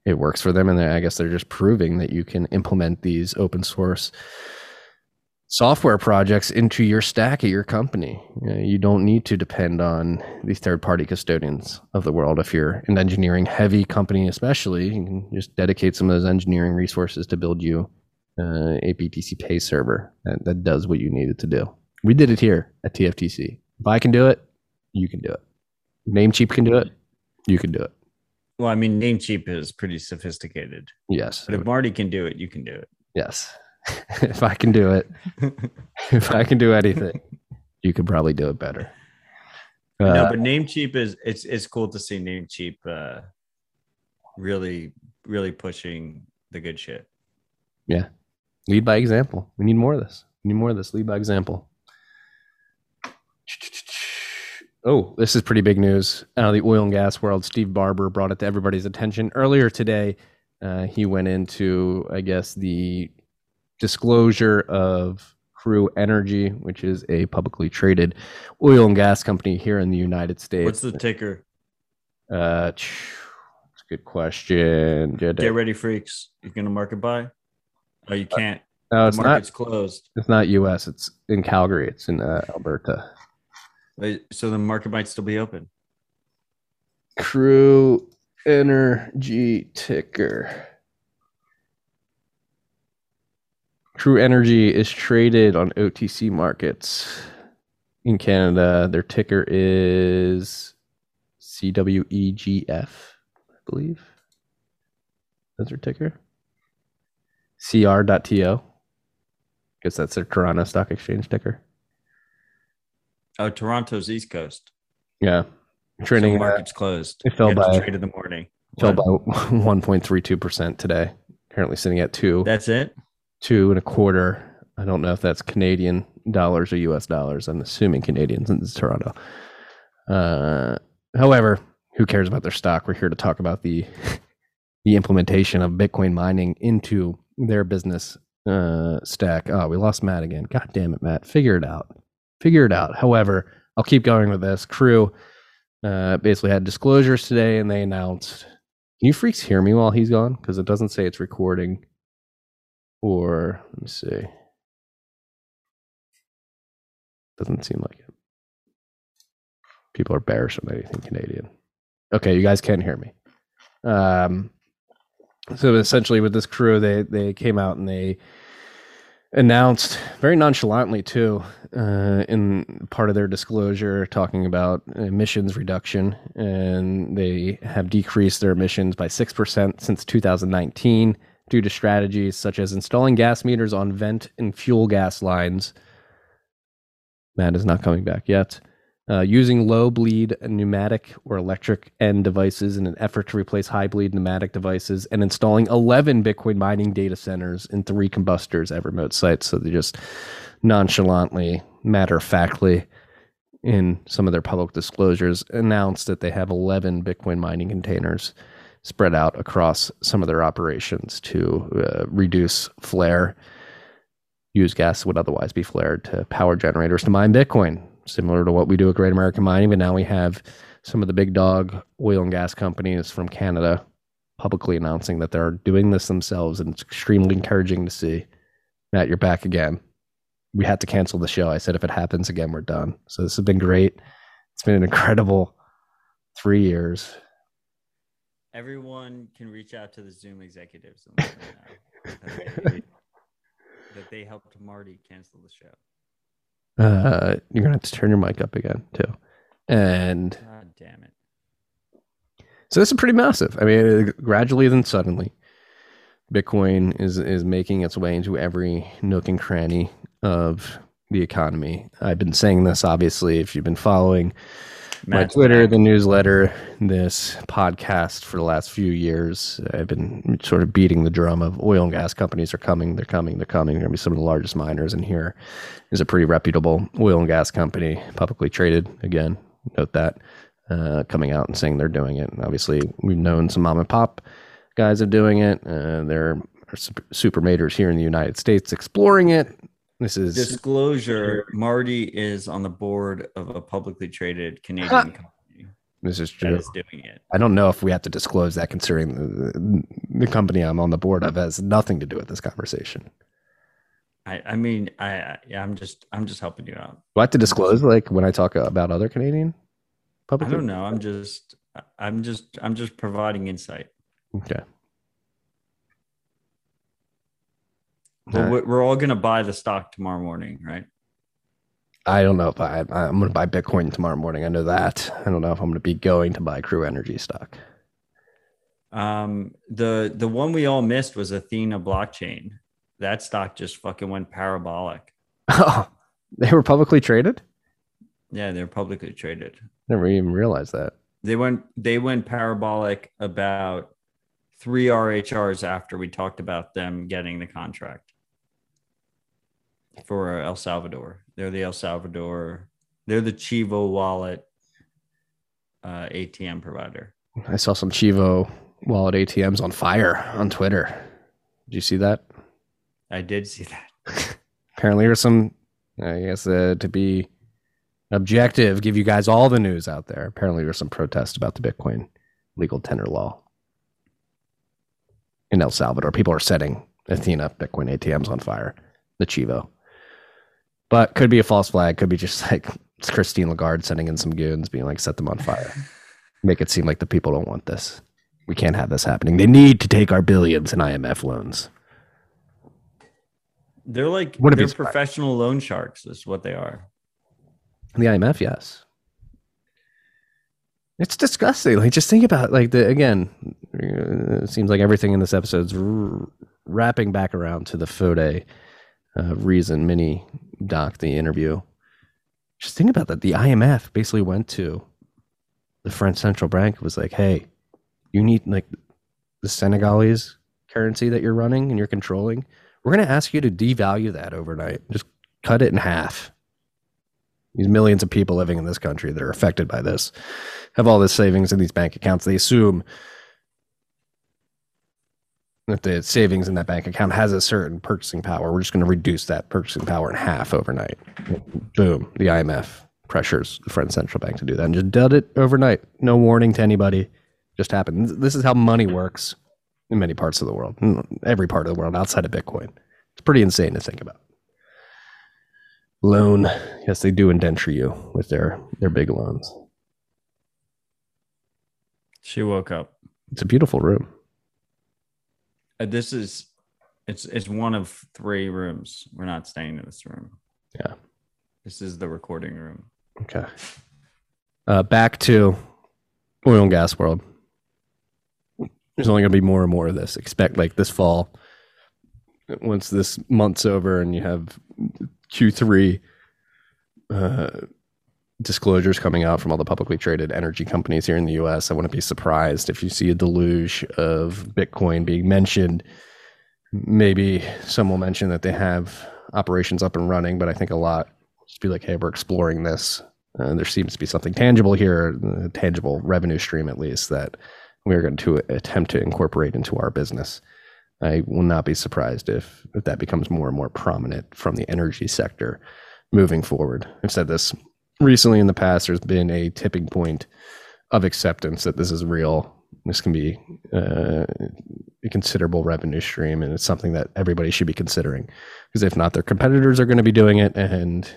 it works for them. And I guess they're just proving that you can implement these open source software projects into your stack at your company. You don't need to depend on these third-party custodians of the world. If you're an engineering-heavy company especially, you can just dedicate some of those engineering resources to build you a BTC Pay server that does what you need it to do. We did it here at TFTC. If I can do it, you can do it. Namecheap can do it, you can do it. Well, I mean, Namecheap is pretty sophisticated. Yes. But if Marty can do it, you can do it. Yes. If I can do it, if I can do anything, you could probably do it better. No, but Namecheap it's cool to see Namecheap really, really pushing the good shit. Yeah. Lead by example. We need more of this. Lead by example. Oh, this is pretty big news. Out of the oil and gas world, Steve Barber brought it to everybody's attention earlier today. He went into, I guess, the disclosure of Crew Energy, which is a publicly traded oil and gas company here in the United States. What's the ticker? That's a good question. Get ready, freaks. You're going to market buy? Oh, you can't. No, it's market's not closed. It's not U.S. It's in Calgary. It's in Alberta. So the market might still be open. Crew Energy ticker. Crew Energy is traded on OTC markets in Canada. Their ticker is CWEGF, I believe. That's their ticker. CR.TO. I guess that's their Toronto Stock Exchange ticker. Oh, Toronto's East Coast. Yeah. Trading, so markets closed. It fell by trade in the morning. Fell by 1.32% today. Currently sitting at 2. That's it? 2.25. I don't know if that's Canadian dollars or US dollars. I'm assuming Canadian since it's Toronto. However, who cares about their stock? We're here to talk about the implementation of Bitcoin mining into their business stack. Oh, we lost Matt again. God damn it, Matt. Figure it out. Figure it out. However, I'll keep going with this. Crew basically had disclosures today, and they announced... Can you freaks hear me while he's gone? Because it doesn't say it's recording. Or, let me see. Doesn't seem like it. People are bearish on anything Canadian. Okay, you guys can hear me. So essentially with this crew, they came out and they announced very nonchalantly too, in part of their disclosure, talking about emissions reduction, and they have decreased their emissions by 6% since 2019 due to strategies such as installing gas meters on vent and fuel gas lines. Matt is not coming back yet. Using low bleed pneumatic or electric end devices in an effort to replace high bleed pneumatic devices, and installing 11 Bitcoin mining data centers and 3 combustors at remote sites. So they just nonchalantly, matter-of-factly, in some of their public disclosures, announced that they have 11 Bitcoin mining containers spread out across some of their operations to reduce flare, use gas that would otherwise be flared to power generators to mine Bitcoin. Similar to what we do at Great American Mining, but now we have some of the big dog oil and gas companies from Canada publicly announcing that they're doing this themselves, and it's extremely encouraging to see. Matt, you're back again. We had to cancel the show. I said if it happens again, we're done. So this has been great. It's been an incredible 3 years. Everyone can reach out to the Zoom executives and let them know that they helped Marty cancel the show. You're gonna have to turn your mic up again too, and God damn it. So this is pretty massive. I mean, gradually then suddenly, Bitcoin is making its way into every nook and cranny of the economy. I've been saying this, obviously, if you've been following Matt's my Twitter, the newsletter, this podcast for the last few years. I've been sort of beating the drum of oil and gas companies are coming. They're coming. They're coming. They're going to be some of the largest miners. And here is a pretty reputable oil and gas company, publicly traded. Again, note that coming out and saying they're doing it. And obviously, we've known some mom and pop guys are doing it. There are super majors here in the United States exploring it. This is disclosure. Marty is on the board of a publicly traded Canadian company. This is true. That is doing it. I don't know if we have to disclose that, considering the company I'm on the board of has nothing to do with this conversation. I'm just helping you out. Do I have to disclose like when I talk about other Canadian public? I don't know. I'm just providing insight. Okay. Well, we're all going to buy the stock tomorrow morning, right? I don't know if I'm going to buy Bitcoin tomorrow morning. I know that. I don't know if I'm going to be going to buy Crew Energy stock. The one we all missed was Athena Blockchain. That stock just fucking went parabolic. Oh, they were publicly traded? Yeah, they were publicly traded. Never even realized that. They went parabolic about 3 RHRs after we talked about them getting the contract. For El Salvador, they're the El Salvador, they're the Chivo wallet ATM provider. I saw some Chivo wallet ATMs on fire on Twitter. Did you see that? I did see that. Apparently, there's some. I guess to be objective, give you guys all the news out there. Apparently, there's some protests about the Bitcoin legal tender law in El Salvador. People are setting Athena Bitcoin ATMs on fire. The Chivo. But could be a false flag. Could be just like it's Christine Lagarde sending in some goons, being like, set them on fire. make it seem like the people don't want this. We can't have this happening. They need to take our billions in IMF loans. They're like, they're professional loan sharks is what they are. The IMF, yes. It's disgusting. Like, just think about, like, the, again, it seems like everything in this episode is wrapping back around to the Fodé reason mini doc, the interview. Just think about that. The IMF basically went to the French Central Bank, was like, hey, you need, like, the Senegalese currency that you're running and you're controlling. We're going to ask you to devalue that overnight. Just cut it in half. These millions of people living in this country that are affected by this have all this savings in these bank accounts. They assume that the savings in that bank account has a certain purchasing power. We're just going to reduce that purchasing power in half overnight. Boom. The IMF pressures the French Central Bank to do that and just did it overnight. No warning to anybody. Just happened. This is how money works in many parts of the world, every part of the world outside of Bitcoin. It's pretty insane to think about. Loan, yes, they do indenture you with their big loans. She woke up. It's a beautiful room. This is, it's one of three rooms. We're not staying in this room. Yeah. This is the recording room. Okay. Back to oil and gas world. There's only going to be more and more of this. Expect, like, this fall, once this month's over and you have Q3 disclosures coming out from all the publicly traded energy companies here in the US. I wouldn't be surprised if you see a deluge of Bitcoin being mentioned. Maybe some will mention that they have operations up and running, but I think a lot will just be like, hey, we're exploring this. There seems to be something tangible here, a tangible revenue stream at least, that we're going to attempt to incorporate into our business. I will not be surprised if that becomes more and more prominent from the energy sector moving forward. I've said this recently in the past, there's been a tipping point of acceptance that this is real. This can be a considerable revenue stream, and it's something that everybody should be considering. Because if not, their competitors are going to be doing it, and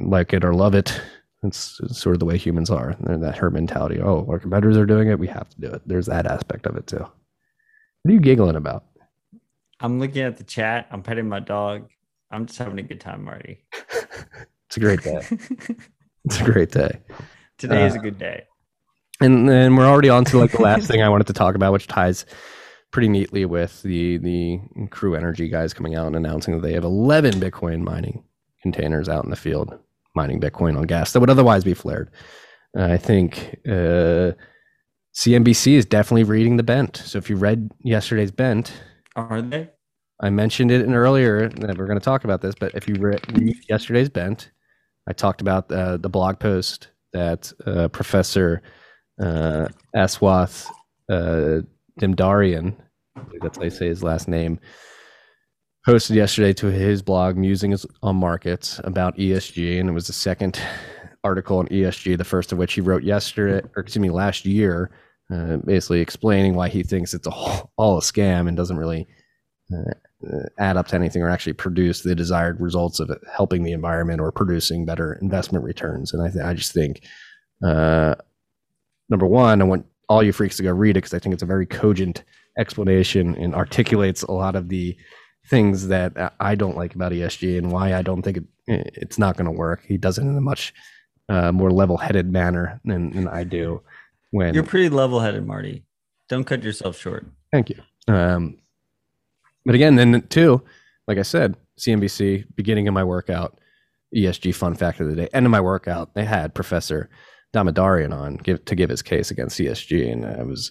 like it or love it. It's sort of the way humans are. They're that herd mentality. Oh, our competitors are doing it. We have to do it. There's that aspect of it too. What are you giggling about? I'm looking at the chat. I'm petting my dog. I'm just having a good time, Marty. It's a great day. It's a great day. Today is a good day. And then we're already on to, like, the last thing I wanted to talk about, which ties pretty neatly with the Crew Energy guys coming out and announcing that they have 11 Bitcoin mining containers out in the field, mining Bitcoin on gas that would otherwise be flared. I think CNBC is definitely reading the Bent. So if you read yesterday's Bent, are they? I mentioned it in earlier that we're going to talk about this, but if you read yesterday's Bent, I talked about the blog post that Professor Aswath Damodaran, that's how I say his last name, posted yesterday to his blog, Musings on Markets, about ESG, and it was the second article on ESG, the first of which he wrote last year. Basically explaining why he thinks it's all a scam and doesn't really add up to anything or actually produce the desired results of it, helping the environment or producing better investment returns. And I just think, number one, I want all you freaks to go read it because I think it's a very cogent explanation and articulates a lot of the things that I don't like about ESG and why I don't think it's not going to work. He does it in a much more level-headed manner than I do. When you're pretty level-headed, Marty, don't cut yourself short. Thank you. But again, then too, like I said, CNBC, beginning of my workout, ESG fun fact of the day, end of my workout, they had Professor Damodaran on to give his case against ESG, and I was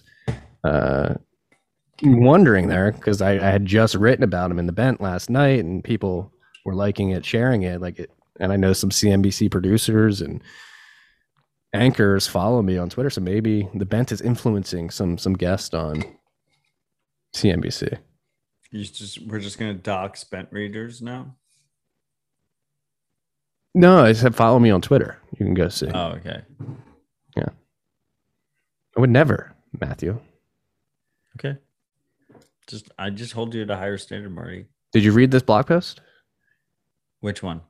wondering there because I had just written about him in the Bent last night, and people were liking it, sharing it, and I know some CNBC producers and anchors follow me on Twitter, so maybe the Bent is influencing some guest on CNBC. We're just going to dox Bent readers now? No, I said follow me on Twitter. You can go see. Oh, okay. Yeah. I would never, Matthew. Okay. I just hold you to a higher standard, Marty. Did you read this blog post? Which one?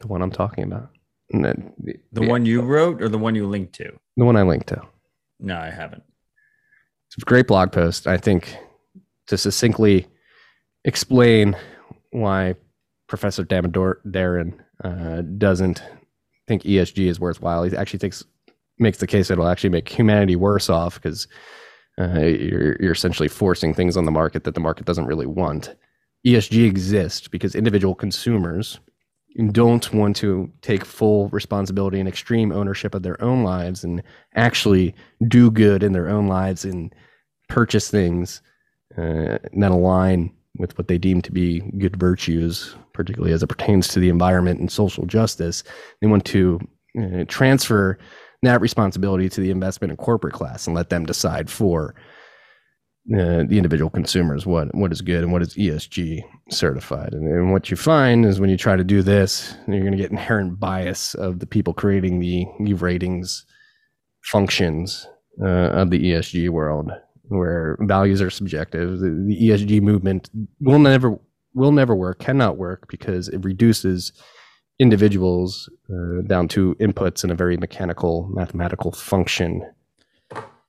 The one I'm talking about. The one you wrote or the one you linked to? The one I linked to. No, I haven't. It's a great blog post, I think, to succinctly explain why Professor Damodaran doesn't think ESG is worthwhile. He actually makes the case that it'll actually make humanity worse off because you're essentially forcing things on the market that the market doesn't really want. ESG exists because individual consumers don't want to take full responsibility and extreme ownership of their own lives and actually do good in their own lives and purchase things that align with what they deem to be good virtues, particularly as it pertains to the environment and social justice. They want to transfer that responsibility to the investment and corporate class and let them decide for the individual consumers what is good and what is ESG certified. And what you find is when you try to do this, you're going to get inherent bias of the people creating the ratings functions of the ESG world, where values are subjective. The ESG movement will never work, cannot work, because it reduces individuals down to inputs in a very mechanical, mathematical function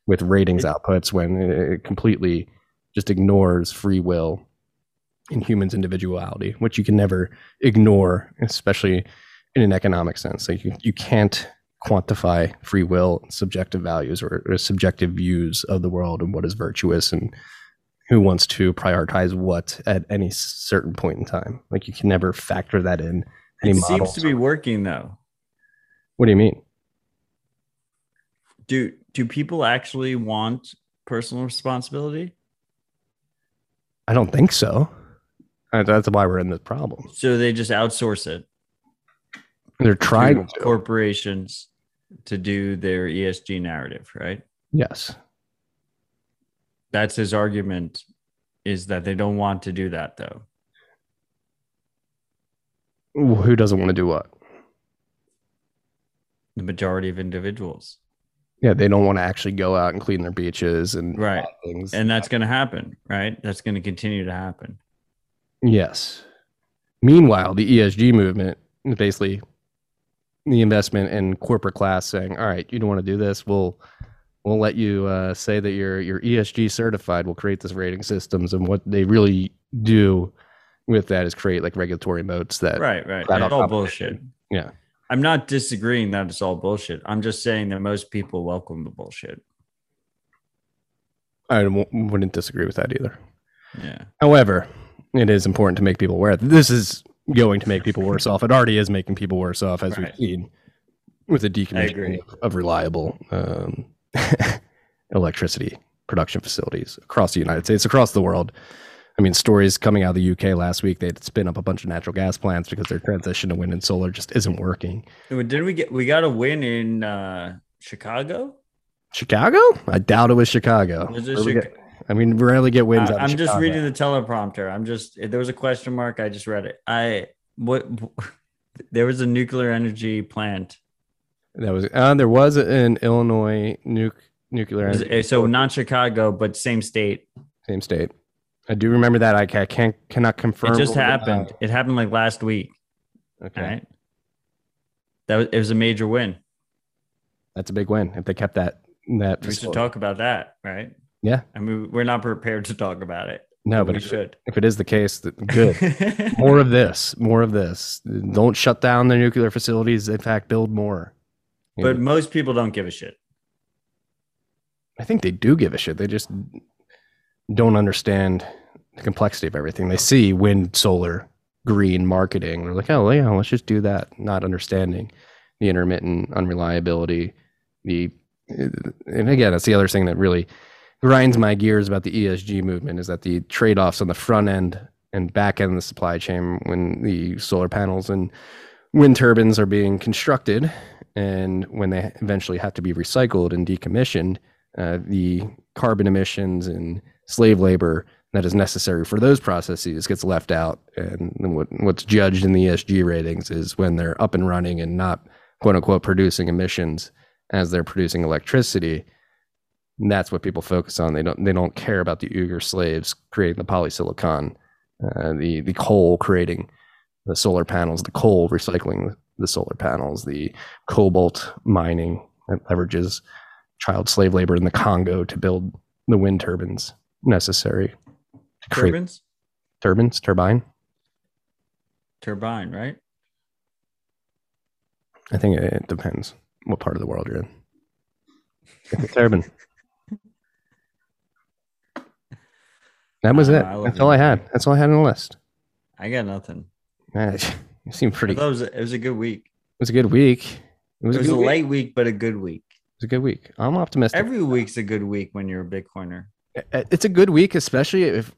with ratings outputs, when it completely just ignores free will and humans' individuality, which you can never ignore, especially in an economic sense. So you can't quantify free will, subjective values, or subjective views of the world and what is virtuous and who wants to prioritize what at any certain point in time. Like, you can never factor that in. It seems to be working, though. What do you mean? Do people actually want personal responsibility? I don't think so. That's why we're in this problem. So they just outsource it. They're trying to corporations to do their ESG narrative, right? Yes. That's his argument, is that they don't want to do that, though. Who doesn't want to do what? The majority of individuals. Yeah, they don't want to actually go out and clean their beaches and right things. And that's going to happen, right? That's going to continue to happen. Yes. Meanwhile, the ESG movement is basically the investment and corporate class saying, "All right, you don't want to do this. We'll let you say that you're ESG certified. We'll create this rating systems." And what they really do with that is create like regulatory moats that right. It's all bullshit. Yeah. I'm not disagreeing that it's all bullshit. I'm just saying that most people welcome the bullshit. I wouldn't disagree with that either. Yeah. However, it is important to make people aware that this is going to make people worse off. It already is making people worse off, as we've seen with the decommissioning of reliable electricity production facilities across the United States, across the world. I mean, stories coming out of the UK last week, they'd spin up a bunch of natural gas plants because their transition to wind and solar just isn't working. Did we got a win in Chicago? Chicago? I doubt it was Chicago. We rarely get wins out of Chicago. I'm just reading the teleprompter. There was a question mark. I just read it. There was a nuclear energy plant. There was an Illinois nuclear energy. So not Chicago, but same state. Same state. I do remember that. I cannot confirm. It just happened. It happened like last week. Okay. Right? It was a major win. That's a big win. If they kept that we should talk about that, right? Yeah. I mean, we're not prepared to talk about it. No, but we should. If it is the case, good. More of this. Don't shut down the nuclear facilities. In fact, build more. But most people don't give a shit. I think they do give a shit. They just don't understand the complexity of everything. They see wind, solar, green marketing. They're like, oh, yeah, let's just do that. Not understanding the intermittent unreliability. And again, that's the other thing that really grinds my gears about the ESG movement, is that the trade-offs on the front end and back end of the supply chain, when the solar panels and wind turbines are being constructed and when they eventually have to be recycled and decommissioned, the carbon emissions and slave labor that is necessary for those processes gets left out, and what's judged in the ESG ratings is when they're up and running and not "quote unquote" producing emissions as they're producing electricity. And that's what people focus on. They don't care about the Uyghur slaves creating the polysilicon, the coal creating the solar panels, the coal recycling the solar panels, the cobalt mining that leverages child slave labor in the Congo to build the wind turbines necessary to create turbine, right? I think it depends what part of the world you're in. Turbine. That was it. That's all I had. That's all I had on the list. I got nothing. You seem pretty. It was a good week. It was a good week. It was a late week, but a good week. It's a good week. I'm optimistic. Every week's a good week when you're a Bitcoiner. It's a good week, especially if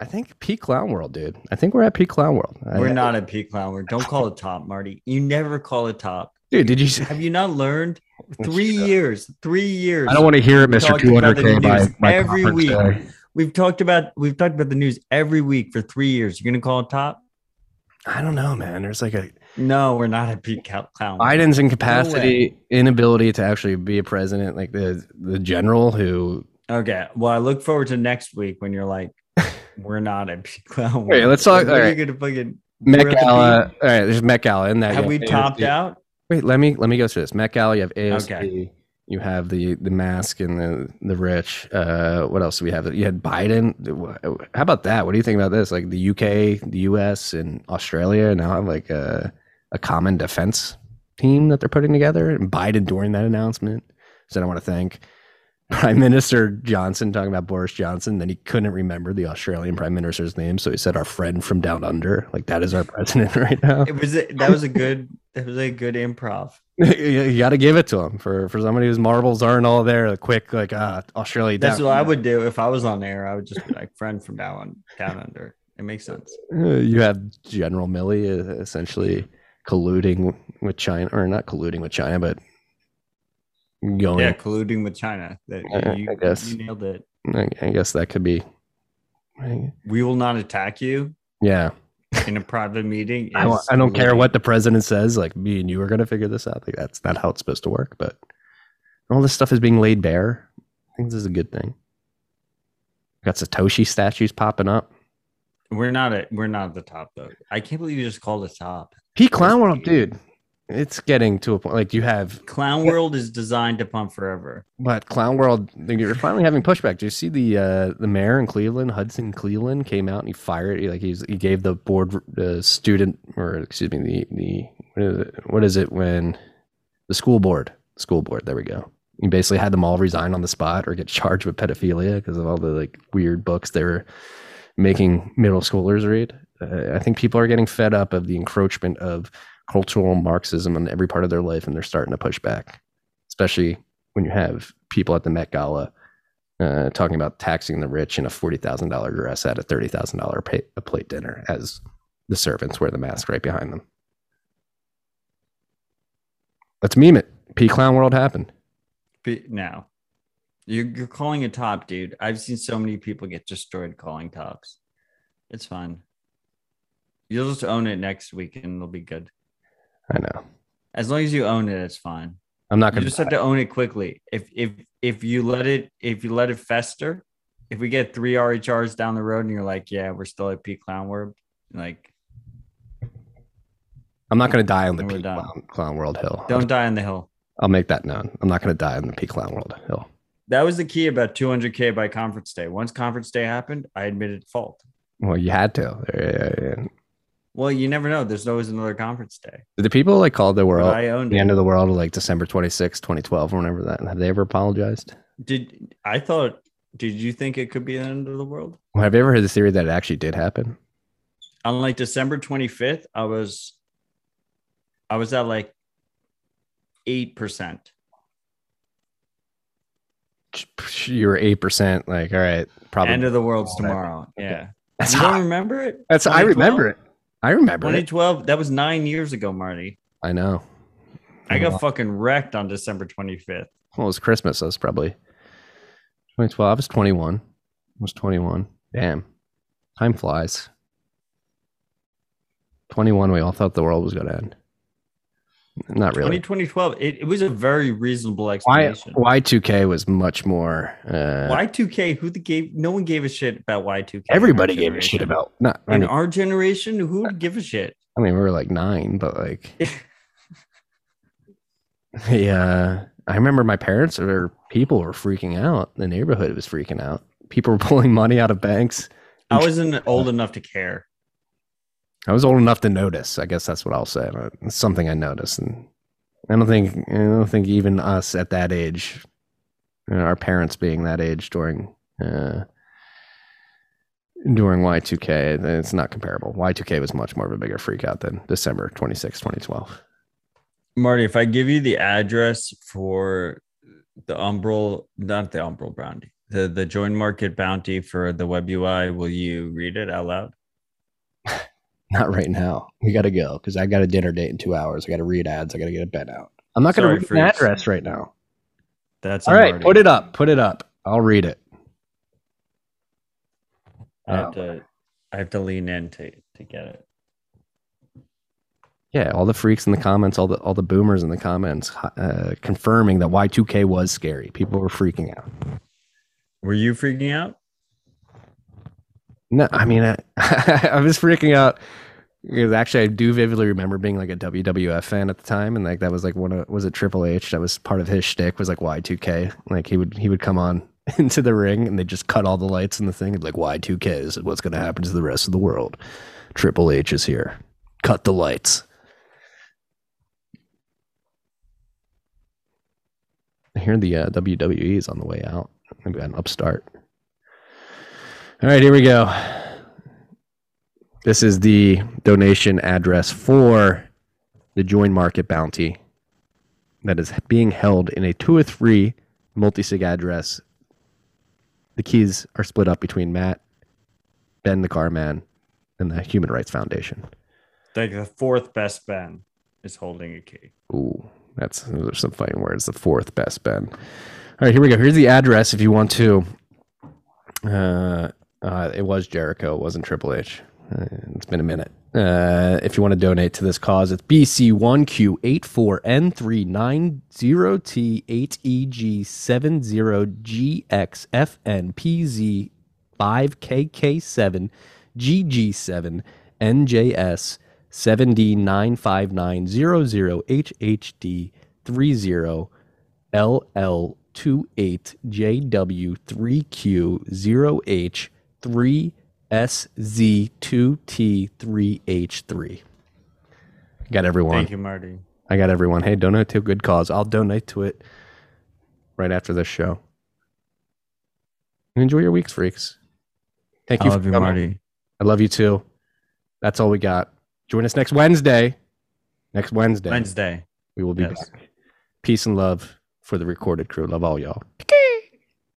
I think peak clown world, dude. I think we're at peak clown world. We're not at peak clown world. Don't call it top, Marty. You never call it top, dude. Did you? Have you not learned? 3 years. 3 years. I don't want to hear it, Mr. 200K. By every week, we've talked about the news every week for 3 years. You're gonna call it top? I don't know, man. There's like a. No, we're not at peak clown. Biden's incapacity, inability to actually be a president, like the general who. Okay, well, I look forward to next week when you're like, we're not at peak clown. Wait, let's talk. All right. Met Gala. All right, there's Met Gala in that. Have we topped out? Wait, let me go through this. Met Gala. You have ASP. Okay. You have the mask and the rich. What else do we have? You had Biden. How about that? What do you think about this? Like the UK, the US, and Australia now have like a common defense team that they're putting together, and Biden during that announcement said, I want to thank Prime Minister Johnson, talking about Boris Johnson. Then he couldn't remember the Australian Prime Minister's name, so he said, our friend from down under. Like, that is our president right now. That was a good improv. You got to give it to him for somebody whose marbles aren't all there. The quick, like, Australia. That's what I would do if I was on air. I would just be like, friend from down under. It makes sense. You have General Milley essentially colluding with China, or not colluding with China, but going. Yeah, colluding with China. I guess you nailed it. I guess that could be. We will not attack you. Yeah. In a private meeting. I don't care what the president says. Like, me and you are going to figure this out. Like, that's not how it's supposed to work. But all this stuff is being laid bare. I think this is a good thing. Got Satoshi statues popping up. We're not at the top, though. I can't believe you just called it top. Peak clown world, dude. It's getting to a point. Like, you have clown world is designed to pump forever. But clown world, you're finally having pushback. Do you see the mayor in Cleveland, Hudson Cleveland, came out and he fired? Like, he gave the board the school board. There we go. He basically had them all resign on the spot or get charged with pedophilia because of all the like weird books they were making middle schoolers read. I think people are getting fed up of the encroachment of cultural Marxism in every part of their life, and they're starting to push back, especially when you have people at the Met Gala talking about taxing the rich in a $40,000 dress at a $30,000 plate dinner as the servants wear the mask right behind them. Let's meme it. P-Clown World happened. Now, you're calling it top, dude. I've seen so many people get destroyed calling tops. It's fine. You'll just own it next week and it'll be good. I know. As long as you own it, it's fine. I'm not going to. You just have to own it quickly. If you let it fester, if we get 3 RHRs down the road and you're like, yeah, we're still at peak clown world, like, I'm not going to die on the peak clown world hill. Don't die on the hill. I'll make that known. I'm not going to die on the peak clown world hill. That was the key about 200K by conference day. Once conference day happened, I admitted fault. Well, you had to. Yeah. Well, you never know. There's always another conference day. Did the people like call the world the end of the world, like December 26, 2012, or whenever that? Have they ever apologized? Did you think it could be the end of the world? Well, have you ever heard the theory that it actually did happen? On like December 25th, I was at like 8%. You were 8%. Like, all right, probably end of the world's tomorrow. That. Yeah, that's you don't remember it. That's 2012? I remember it. I remember 2012. That was 9 years ago, Marty. I know. I got fucking wrecked on December 25th. Well, it was Christmas. That was probably 2012. I was 21. Damn. Time flies. 21, we all thought the world was going to end. Not really. 2012, it was a very reasonable explanation. Y2K was much more. Y2K, no one gave a shit about Y2K. Everybody gave a shit about. In our generation, who would give a shit? I mean, we were like 9, but like. Yeah, I remember my parents or people were freaking out. The neighborhood was freaking out. People were pulling money out of banks. I wasn't old enough to care. I was old enough to notice. I guess that's what I'll say. It's something I noticed, and I don't think even us at that age, our parents being that age during Y2K, it's not comparable. Y2K was much more of a bigger freak out than December 26, 2012. Marty, if I give you the address for the join market bounty for the web UI, will you read it out loud? Not right now. We got to go because I got a dinner date in 2 hours. I got to read ads. I got to get a bet out. I'm not going to read the address right now. That's all right. Marty. Put it up. I'll read it. I have to lean in to get it. Yeah, all the freaks in the comments, all the boomers in the comments, confirming that Y2K was scary. People were freaking out. Were you freaking out? No, I mean, I was freaking out because actually I do vividly remember being like a WWF fan at the time, and like that was like was it Triple H that was part of his shtick was like Y2K. Like he would come on into the ring and they just cut all the lights in the thing and like Y2K is what's going to happen to the rest of the world. Triple H is here. Cut the lights. I hear the WWE is on the way out. Maybe an upstart. All right, here we go. This is the donation address for the join market bounty that is being held in a 2 or 3 multi-sig address. The keys are split up between Matt, Ben the Carman, and the Human Rights Foundation. Like the fourth best Ben is holding a key. Ooh, those are some fighting words. The fourth best Ben. All right, here we go. Here's the address if you want to. It was Jericho. It wasn't Triple H. It's been a minute. If you want to donate to this cause, it's BC1Q84909GXFNPZ5KK7GG7NJS7D9590HHD30LL 28JW3Q0H3SZ2T3H3. Got everyone. Thank you, Marty. I got everyone. Hey, donate to a good cause. I'll donate to it right after this show. And enjoy your weeks, freaks. Thank you for coming. I love you, Marty. I love you too. That's all we got. Join us next Wednesday. We will be back. Peace and love. For the recorded crew. Love all y'all.